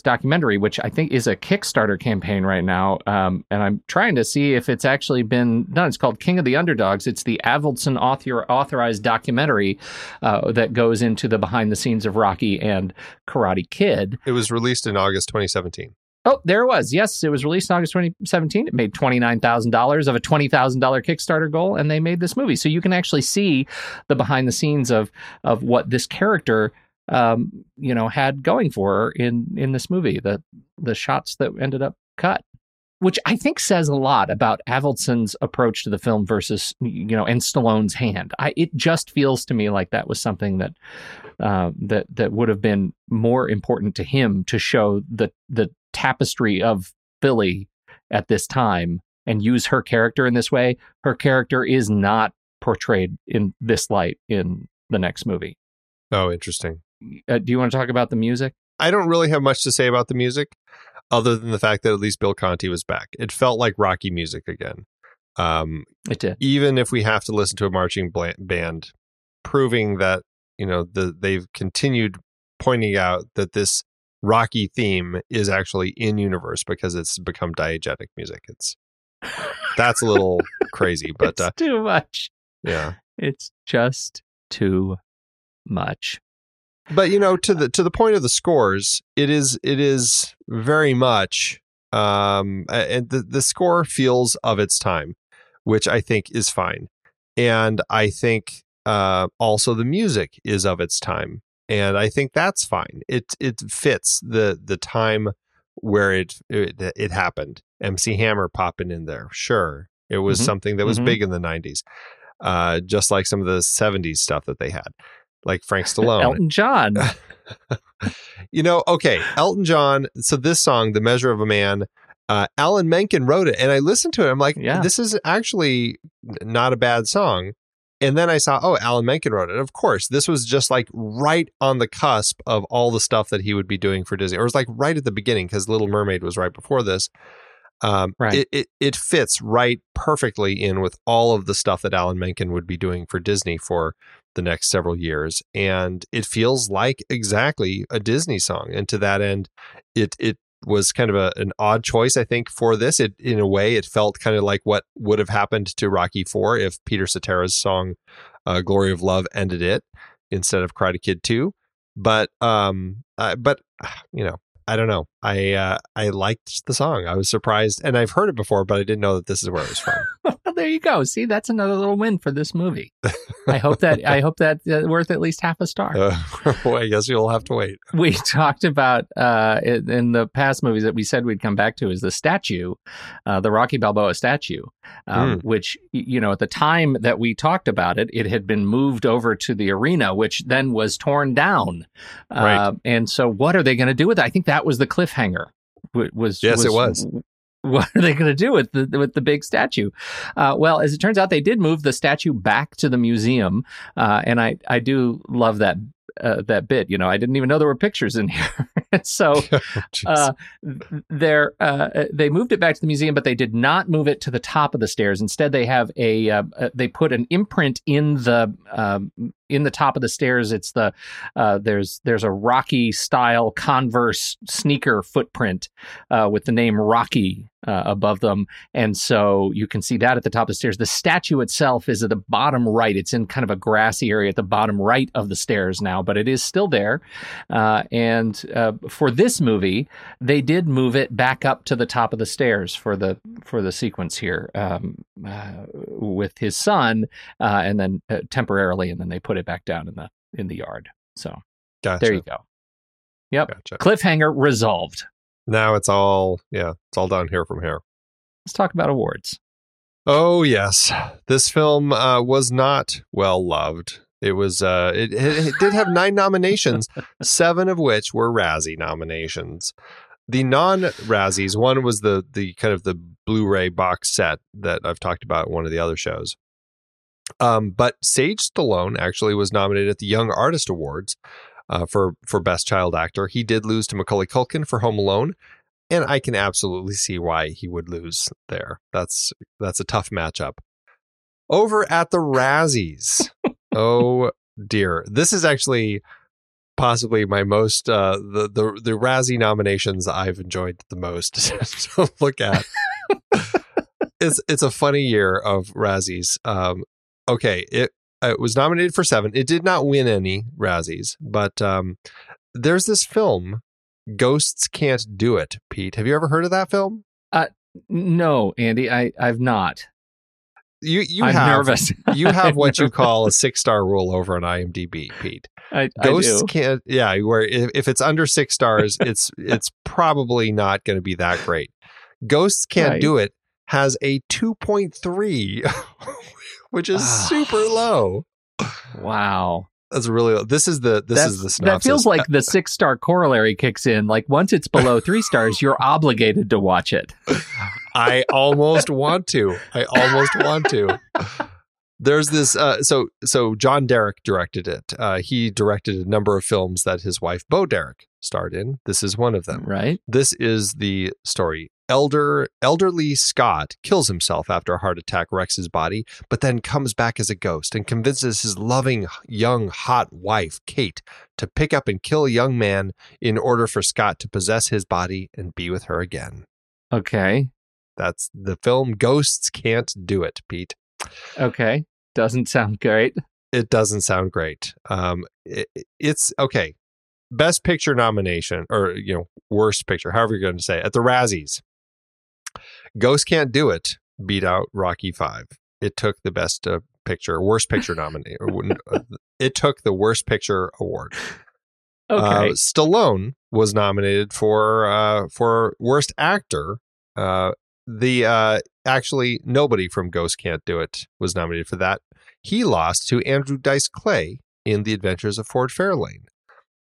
documentary, which I think is a Kickstarter campaign right now, and I'm trying to see if it's actually been done. It's called King of the Underdogs. It's the Avildsen authorized documentary that goes into the behind the scenes of Rocky and Karate Kid. It was released in August 2017. Oh, there it was. Yes, it was released in August 2017. It made $29,000 of a $20,000 Kickstarter goal, and they made this movie. So you can actually see the behind the scenes of what this character, you know, had going for her in this movie, the shots that ended up cut. which I think says a lot about Avildsen's approach to the film versus, you know, and Stallone's hand. It just feels to me like that was something that that would have been more important to him to show the tapestry of Billy at this time and use her character in this way. Her character is not portrayed in this light in the next movie. Oh, interesting. Do you want to talk about the music? I don't really have much to say about the music, other than the fact that at least Bill Conti was back. It felt like Rocky music again. It did. Even if we have to listen to a marching band, proving that, you know, they've continued pointing out that this Rocky theme is actually in universe because it's become diegetic music. That's a little crazy, but it's too much. Yeah, it's just too much. But, you know, to the point of the scores, it is very much and the score feels of its time, which I think is fine. And I think also the music is of its time. And I think that's fine. It fits the time where it happened. MC Hammer popping in there. Sure. It was something that was big in the 90s, just like some of the 70s stuff that they had. Like Frank Stallone. Elton John. You know, okay. Elton John. So this song, The Measure of a Man, Alan Menken wrote it. And I listened to it. I'm like, This is actually not a bad song. And then I saw, oh, Alan Menken wrote it. Of course, this was just like right on the cusp of all the stuff that he would be doing for Disney. Or it was like right at the beginning because Little Mermaid was right before this. Right. It fits right perfectly in with all of the stuff that Alan Menken would be doing for Disney for the next several years. And it feels like exactly a Disney song. And to that end, it was kind of an odd choice, I think, for this. It, in a way, it felt kind of like what would have happened to Rocky IV if Peter Cetera's song, Glory of Love, ended it instead of Karate Kid 2. But, you know, I don't know. I liked the song. I was surprised. And I've heard it before, but I didn't know that this is where it was from. Well, there you go. See, that's another little win for this movie. I hope that worth at least half a star. Well, I guess you'll have to wait. We talked about in the past movies that we said we'd come back to is the statue, the Rocky Balboa statue, which, you know, at the time that we talked about it, it had been moved over to the arena, which then was torn down. Right. And so what are they going to do with it? I think that was the cliffhanger. What are they going to do with the big statue? Well, as it turns out, they did move the statue back to the museum, and I do love that that bit. You know, I didn't even know there were pictures in here. So they moved it back to the museum, but they did not move it to the top of the stairs. Instead, they have they put an imprint in the top of the stairs. It's there's a Rocky style Converse sneaker footprint with the name Rocky above them. And so you can see that at the top of the stairs. The statue itself is at the bottom right. It's in kind of a grassy area at the bottom right of the stairs now, but it is still there. And for this movie, they did move it back up to the top of the stairs for the sequence here with his son, and then temporarily, and then they put it back down in the yard. So gotcha. There you go. Yep, gotcha. Cliffhanger resolved. Now it's all downhill from here. Let's talk about awards. Oh yes, this film was not well loved. It was. It did have 9 nominations, 7 of which were Razzie nominations. The non-Razzies, one was the kind of the Blu-ray box set that I've talked about in one of the other shows. But Sage Stallone actually was nominated at the Young Artist Awards for Best Child Actor. He did lose to Macaulay Culkin for Home Alone, and I can absolutely see why he would lose there. That's a tough matchup. Over at the Razzies. Oh dear. This is actually possibly my most the Razzie nominations I've enjoyed the most to look at. It's a funny year of Razzies. Okay, it was nominated for 7. It did not win any Razzies, but there's this film, Ghosts Can't Do It, Pete. Have you ever heard of that film? No, Andy, I've not. I'm nervous. You have what you call a 6-star rule over on IMDb, Pete. Ghosts I do. Can't. Yeah, where if it's under 6 stars, it's probably not going to be that great. Ghosts Can't Do It has a 2.3, which is super low. Wow. That's really low. This is the synopsis. That feels like the 6-star corollary kicks in. Like once it's below 3 stars, you're obligated to watch it. I almost want to. There's this, so John Derek directed it. He directed a number of films that his wife, Bo Derek, starred in. This is one of them. Right. This is the story. Elderly Scott kills himself after a heart attack wrecks his body, but then comes back as a ghost and convinces his loving, young, hot wife, Kate, to pick up and kill a young man in order for Scott to possess his body and be with her again. Okay. That's the film Ghosts Can't Do It, Pete. Okay. Doesn't sound great. It doesn't sound great. It's okay. Best picture nomination, or, worst picture, however you're going to say it, at the Razzies. Ghost Can't Do It beat out Rocky V. It took the best picture, worst picture nominee. It took the worst picture award. Okay. Stallone was nominated for worst actor. Actually, nobody from Ghost Can't Do It was nominated for that. He lost to Andrew Dice Clay in The Adventures of Ford Fairlane.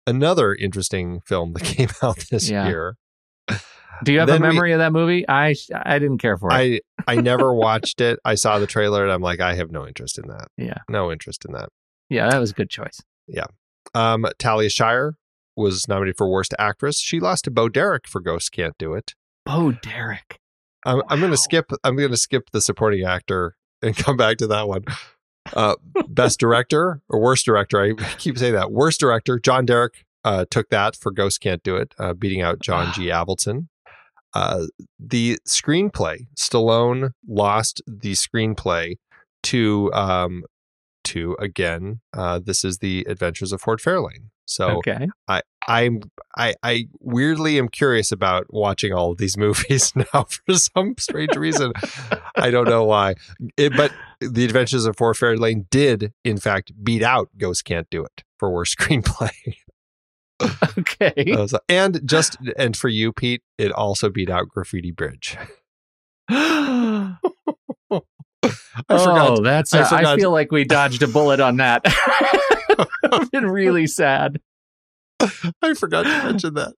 Another interesting film that came out this year. Do you have a memory of that movie? I didn't care for it. I never watched it. I saw the trailer and I'm like, I have no interest in that. Yeah. No interest in that. Yeah, that was a good choice. Yeah. Talia Shire was nominated for Worst Actress. She lost to Bo Derek for Ghosts Can't Do It. Bo Derek. Wow. I'm going to skip the supporting actor and come back to that one. Best director or worst director. I keep saying that. Worst director. John Derek took that for Ghosts Can't Do It, beating out John G. Avildsen. The screenplay. Stallone lost the screenplay to this is The Adventures of Ford Fairlane. So okay. I weirdly am curious about watching all of these movies now for some strange reason. I don't know why. But The Adventures of Ford Fairlane did, in fact, beat out Ghosts Can't Do It for worst screenplay. Okay. And for you, Pete, it also beat out Graffiti Bridge. I forgot. I feel like we dodged a bullet on that. I've been really sad. I forgot to mention that.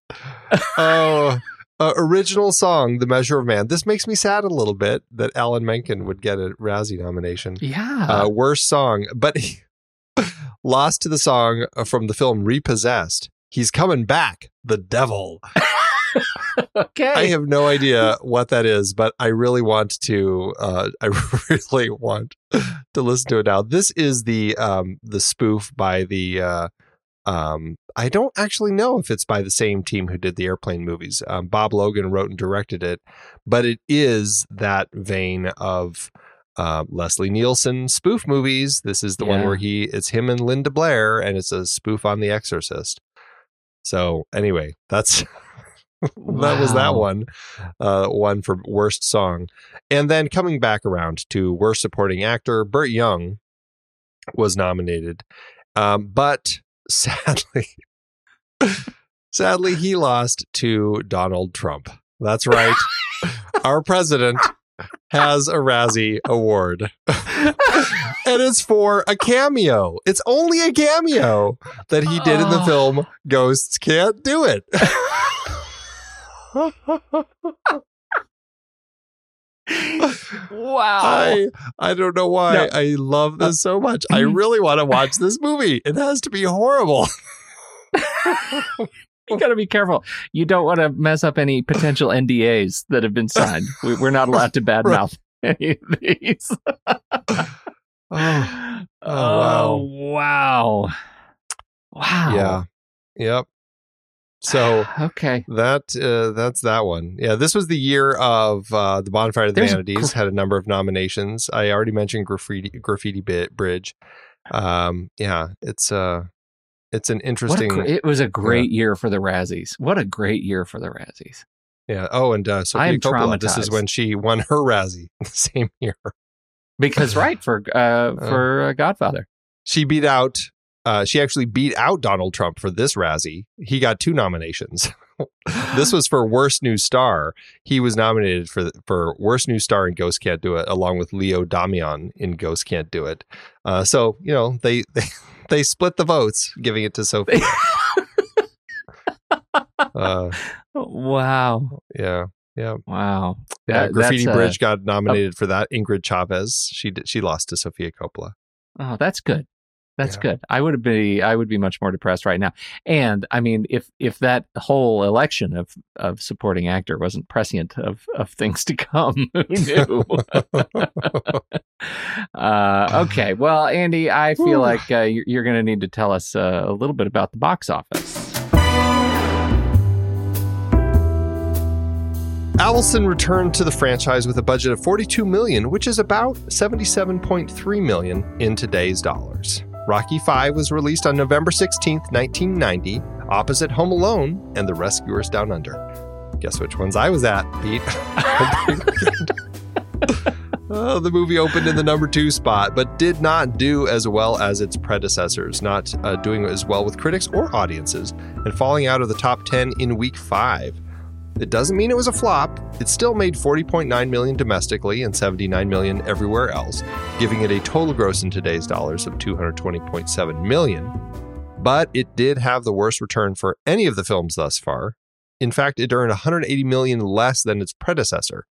Original song, The Measure of Man. This makes me sad a little bit that Alan Menken would get a Razzie nomination. Yeah. Worst song, but lost to the song from the film Repossessed. He's Coming Back, The Devil. Okay. I have no idea what that is, but I really want to. Listen to it now. This is the spoof by the. I don't actually know if it's by the same team who did the Airplane movies. Bob Logan wrote and directed it, but it is that vein of Leslie Nielsen spoof movies. This is the one where it's him and Linda Blair, and it's a spoof on The Exorcist. So anyway, that's. That was that one, one for worst song. And then coming back around to worst supporting actor, Bert Young was nominated. But sadly, he lost to Donald Trump. That's right. Our president has a Razzie award. And it's for a cameo. It's only a cameo that he did in the film Ghosts Can't Do It. Wow. I don't know why. No. I love this so much. I really want to watch this movie. It has to be horrible. You got to be careful. You don't want to mess up any potential NDAs that have been signed. We're not allowed to badmouth any of these. Wow. Yeah. Yep. So okay, that's that one. Yeah, this was the year of the Bonfire of the Vanities. Had a number of nominations. I already mentioned Graffiti Bridge. It's an interesting. It was a great year for the Razzies. What a great year for the Razzies. Yeah. Oh, and Sofia Coppola. This is when she won her Razzie the same year. Because for Godfather, she beat out She actually beat out Donald Trump for this Razzie. He got 2 nominations. This was for Worst New Star. He was nominated for Worst New Star in Ghost Can't Do It, along with Leo Damian in Ghost Can't Do It. So, you know, they split the votes, giving it to Sophia. Wow. Yeah. Yeah. Wow. Yeah. Graffiti Bridge got nominated for that. Ingrid Chavez. She lost to Sofia Coppola. Oh, that's good. That's good. I would be much more depressed right now. And I mean, if that whole election of supporting actor wasn't prescient of things to come, who knew? Okay. Well, Andy, I feel like you're going to need to tell us a little bit about the box office. Avildsen returned to the franchise with a budget of $42 million, which is about $77.3 million in today's dollars. Rocky V was released on November 16, 1990, opposite Home Alone and The Rescuers Down Under. Guess which ones I was at, Pete? The movie opened in the number 2 spot, but did not do as well as its predecessors, not doing as well with critics or audiences, and falling out of the top 10 in week 5. It doesn't mean it was a flop. It still made $40.9 million domestically and $79 million everywhere else, giving it a total gross in today's dollars of $220.7 million. But it did have the worst return for any of the films thus far. In fact, it earned $180 million less than its predecessor.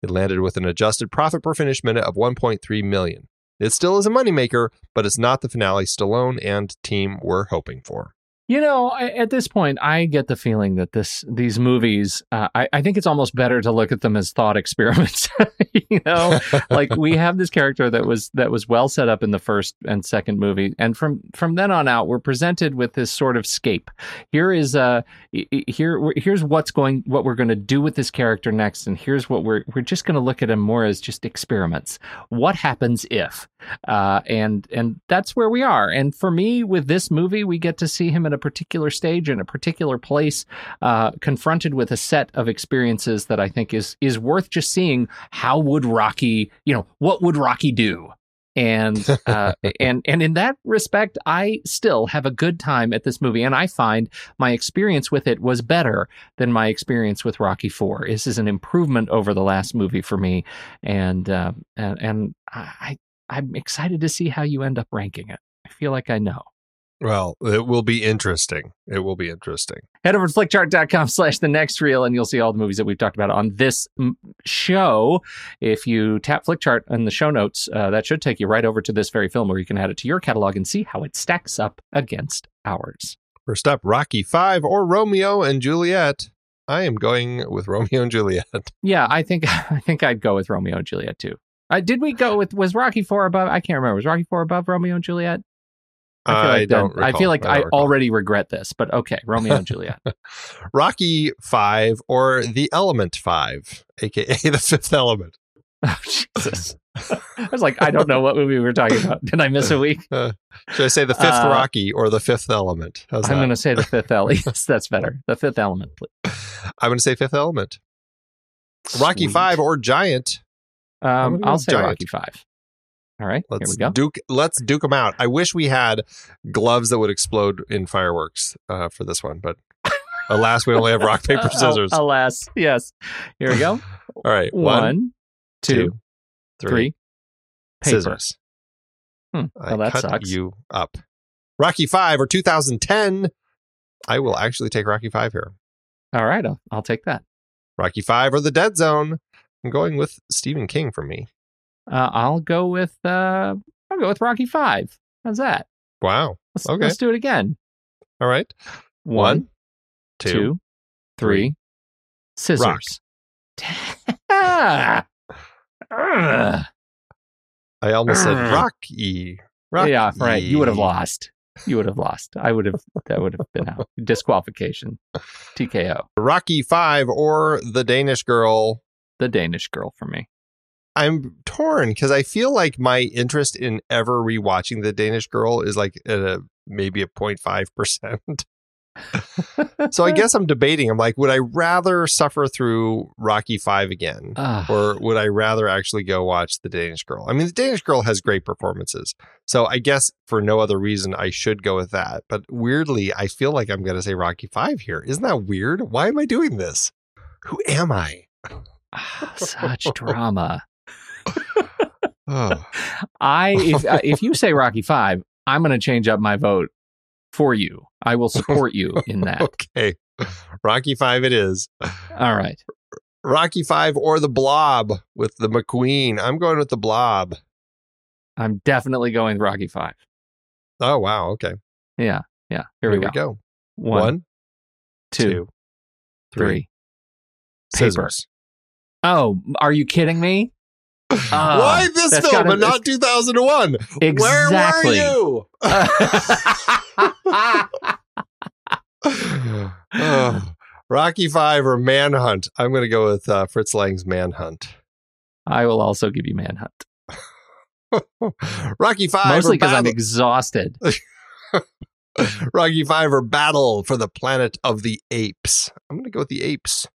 It landed with an adjusted profit per finished minute of $1.3 million. It still is a moneymaker, but it's not the finale Stallone and team were hoping for. You know, at this point, I get the feeling that these movies, I think it's almost better to look at them as thought experiments. You know, like we have this character that was well set up in the first and second movie. And from then on out, we're presented with this sort of scape. Here's what we're going to do with this character next. And here's what we're just going to look at him more as just experiments. What happens if? And that's where we are. And for me, with this movie, we get to see him in a particular stage, in a particular place, confronted with a set of experiences that I think is worth just seeing. How would Rocky, you know, what would Rocky do? And and in that respect, I still have a good time at this movie, and I find my experience with it was better than my experience with Rocky IV. This is an improvement over the last movie for me, and I'm excited to see how you end up ranking it. I feel like I know. Well, it will be interesting. It will be interesting. Head over to flickchart.com/thenextreel, and you'll see all the movies that we've talked about on this show. If you tap Flickchart in the show notes, that should take you right over to this very film where you can add it to your catalog and see how it stacks up against ours. First up, Rocky V or Romeo and Juliet. I am going with Romeo and Juliet. Yeah, I think I'd go with Romeo and Juliet, too. Was Rocky IV above? I can't remember. Was Rocky IV above Romeo and Juliet? I regret this, but okay, Romeo and Juliet. Rocky V or The Element 5, a.k.a. The Fifth Element. Oh, Jesus. I was like, I don't know what movie we were talking about. Did I miss a week? Should I say The Fifth Rocky or The Fifth Element? I'm going to say The Fifth Element. Yes, that's better. The Fifth Element, please. I'm going to say Fifth Element. Sweet. Rocky V or Giant. I'll say Giant. Rocky V. All right, here we go. Let's duke them out. I wish we had gloves that would explode in fireworks for this one, but alas, we only have rock, paper, scissors. Alas, yes. Here we go. All right. One, two, three. Paper. Scissors. Well, that cut sucks. You up. Rocky V or 2010. I will actually take Rocky V here. All right, I'll take that. Rocky V or The Dead Zone. I'm going with Stephen King for me. I'll go with Rocky V. How's that? Wow. Okay. Let's do it again. All right. One, two, three. Scissors. I almost said Rocky. Yeah, right. You would have lost. That would have been out. Disqualification. TKO. Rocky V or The Danish Girl. The Danish Girl for me. I'm torn because I feel like my interest in ever rewatching The Danish Girl is like at maybe a 0.5%. So I guess I'm debating. I'm like, would I rather suffer through Rocky V again? Or would I rather actually go watch The Danish Girl? I mean, The Danish Girl has great performances. So I guess for no other reason, I should go with that. But weirdly, I feel like I'm going to say Rocky V here. Isn't that weird? Why am I doing this? Who am I? Such drama. If you say Rocky V, I'm going to change up my vote for you. I will support you in that. Okay. Rocky V it is. All right. Rocky V or The Blob with the McQueen. I'm going with The Blob. I'm definitely going with Rocky V. Oh, wow. Okay. Yeah. Yeah. Here we go. One, two, three. Scissors. Oh, are you kidding me? Why this film and not 2001? Exactly. Where were you? Rocky V or Manhunt? I'm going to go with Fritz Lang's Manhunt. I will also give you Manhunt. Rocky V. Mostly because I'm exhausted. Rocky V or Battle for the Planet of the Apes? I'm going to go with the Apes.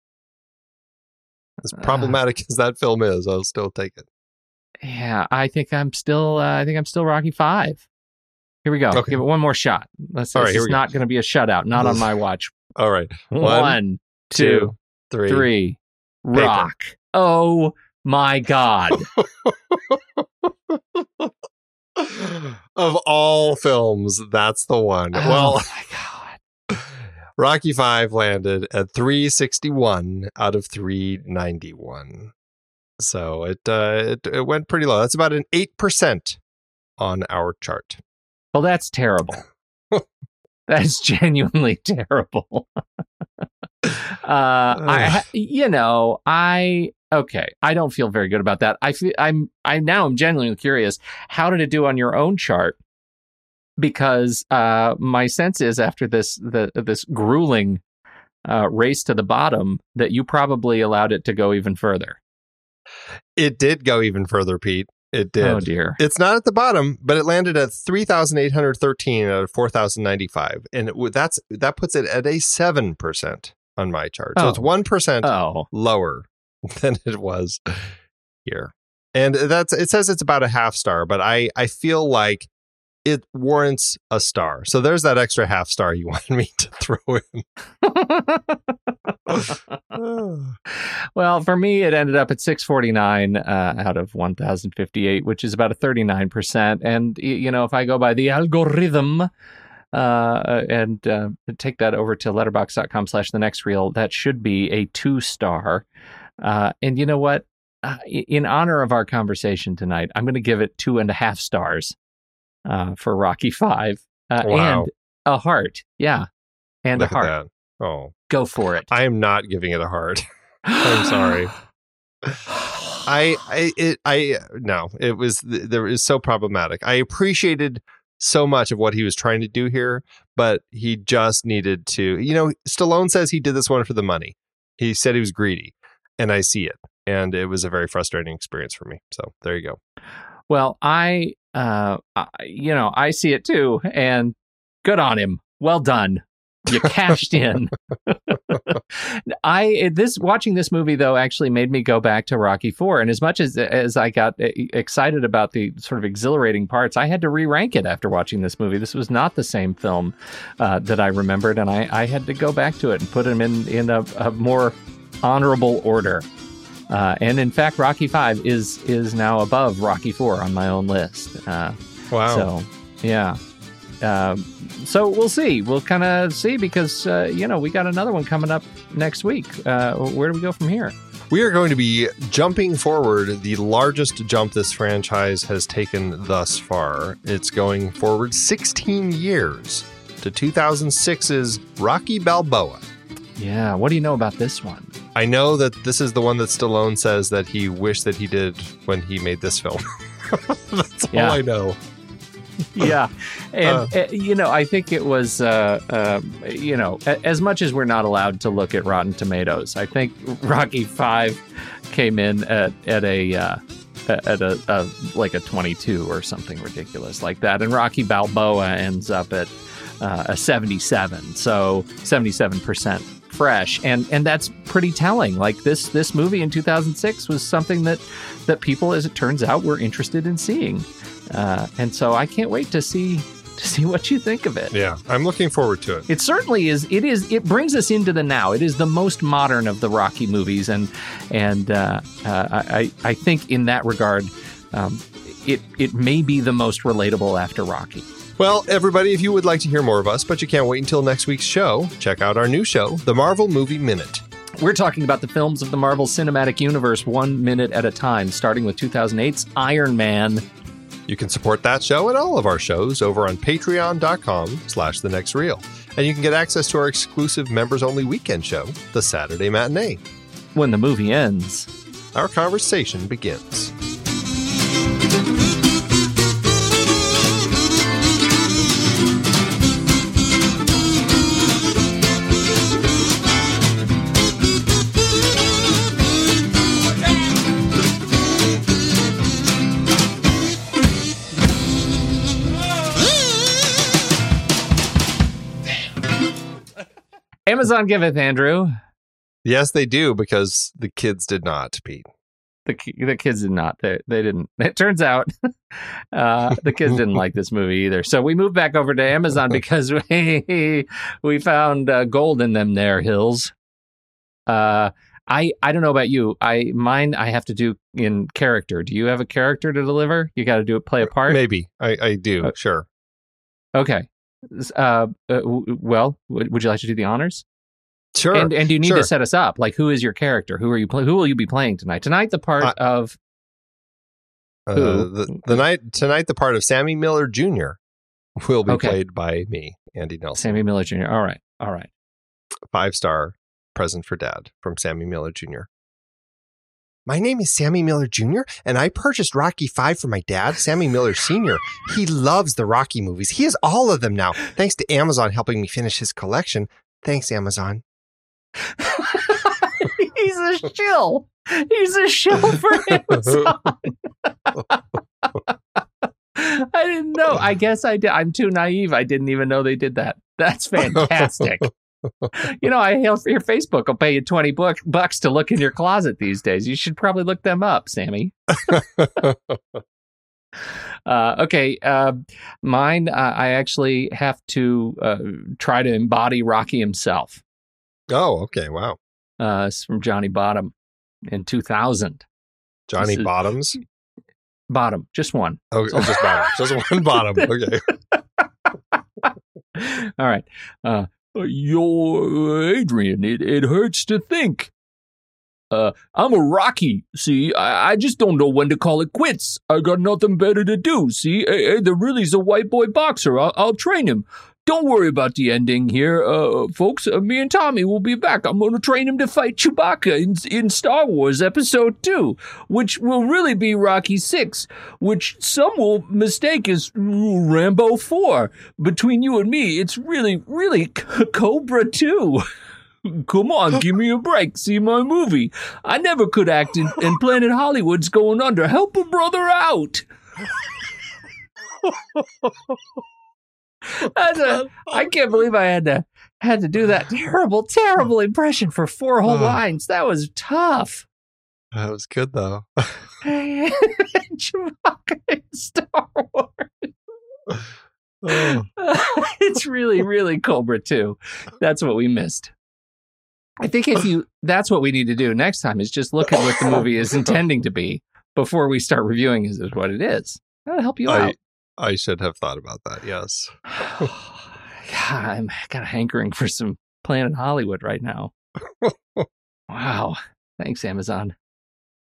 As problematic as that film is, I'll still take it. Yeah, I think I'm still Rocky V. Here we go. Okay. Give it one more shot. It's not going to be a shutout. Not on my watch. All right. One, two, three. Rock. Paper. Oh, my God. Of all films, that's the one. Oh, my God. Rocky V landed at 361 out of 391. So it went pretty low. That's about an 8% on our chart. Well, that's terrible. That's genuinely terrible. I don't feel very good about that. I'm genuinely curious. How did it do on your own chart? Because my sense is after this grueling race to the bottom that you probably allowed it to go even further. It did go even further, Pete. It did. Oh, dear. It's not at the bottom, but it landed at 3,813 out of 4,095. And that puts it at a 7% on my chart. So it's 1% lower than it was here. And it says it's about a half star, but I feel like it warrants a star. So there's that extra half star you wanted me to throw in. Well, for me, it ended up at 649 out of 1,058, which is about a 39%. And, you know, if I go by the algorithm and take that over to letterboxd.com/thenextreel, that should be a 2-star. And you know what? In honor of our conversation tonight, I'm going to give it 2.5 stars. For Rocky V. And a heart. Yeah. And look a heart. Oh. Go for it. I am not giving it a heart. I'm sorry. It was so problematic. I appreciated so much of what he was trying to do here, but he just needed to, you know, Stallone says he did this one for the money. He said he was greedy, and I see it. And it was a very frustrating experience for me. So there you go. Well, I see it too, and good on him. Well done. You cashed in. Watching this movie though actually made me go back to Rocky IV, and as much as I got excited about the sort of exhilarating parts, I had to re-rank it after watching this movie. This was not the same film that I remembered, and I had to go back to it and put him in a more honorable order. And in fact, Rocky V is now above Rocky IV on my own list. Wow. So, yeah. So we'll see. We'll kind of see because, we got another one coming up next week. Where do we go from here? We are going to be jumping forward, the largest jump this franchise has taken thus far. It's going forward 16 years to 2006's Rocky Balboa. Yeah. What do you know about this one? I know that this is the one that Stallone says that he wished that he did when he made this film. That's all I know. Yeah. And I think it was, as much as we're not allowed to look at Rotten Tomatoes, I think Rocky V came in at a 22 or something ridiculous like that. And Rocky Balboa ends up at a 77. So 77% fresh. And that's pretty telling. Like this movie in 2006 was something that people, as it turns out, were interested in seeing. And so I can't wait to see what you think of it. Yeah, I'm looking forward to it. It certainly is. It brings us into the now. It is the most modern of the Rocky movies, and I think in that regard, it may be the most relatable after Rocky. Well, everybody, if you would like to hear more of us, but you can't wait until next week's show, check out our new show, The Marvel Movie Minute. We're talking about the films of the Marvel Cinematic Universe 1 minute at a time, starting with 2008's Iron Man. You can support that show and all of our shows over on patreon.com/thenextreel. And you can get access to our exclusive members-only weekend show, The Saturday Matinee. When the movie ends, our conversation begins. Amazon giveth, Andrew. Yes, they do, because the kids did not, Pete. The kids did not. They didn't. It turns out the kids didn't like this movie either. So we moved back over to Amazon because we found gold in them there hills. I don't know about you. Mine I have to do in character. Do you have a character to deliver? You got to play a part? Maybe. I do, sure. Okay. Well, would you like to do the honors? Sure. And you need to set us up. Like, who is your character? Who will you be playing tonight? Tonight, the part of who? Tonight, the part of Sammy Miller Jr. will be played by me, Andy Nelson. Sammy Miller Jr. All right. 5-star present for Dad from Sammy Miller Jr. My name is Sammy Miller Jr., and I purchased Rocky V for my dad, Sammy Miller Sr. He loves the Rocky movies. He has all of them now, thanks to Amazon helping me finish his collection. Thanks, Amazon. He's a shill. He's a shill for Amazon. I didn't know. I guess I did. I'm too naive. I didn't even know they did that. That's fantastic. You know, I hail for your Facebook. I'll pay you $20 to look in your closet these days. You should probably look them up, Sammy. Okay. Mine, I actually have to try to embody Rocky himself. Oh, okay. Wow. It's from Johnny Bottom in 2000. Johnny Bottoms? Bottom. Just one. Oh, just Bottom. Just one Bottom. Okay. All right. Yo, Adrian, it hurts to think. I'm a Rocky, see? I just don't know when to call it quits. I got nothing better to do, see? There really's a white boy boxer. I'll train him. Don't worry about the ending here, folks. Me and Tommy will be back. I'm going to train him to fight Chewbacca in Star Wars Episode 2, which will really be Rocky 6, which some will mistake as Rambo 4. Between you and me, it's really, really Cobra 2. Come on, give me a break. See my movie. I never could act, and Planet Hollywood's going under. Help a brother out. I can't believe I had to do that terrible impression for 4 whole lines. That was tough. That was good though. Chewbacca in Star Wars. Oh. It's really, really Cobra 2. That's what we missed. I think that's what we need to do next time is just look at what the movie is intending to be before we start reviewing is what it is. That'll help you out. I should have thought about that, yes. God, I'm kind of hankering for some Planet Hollywood right now. Wow. Thanks, Amazon.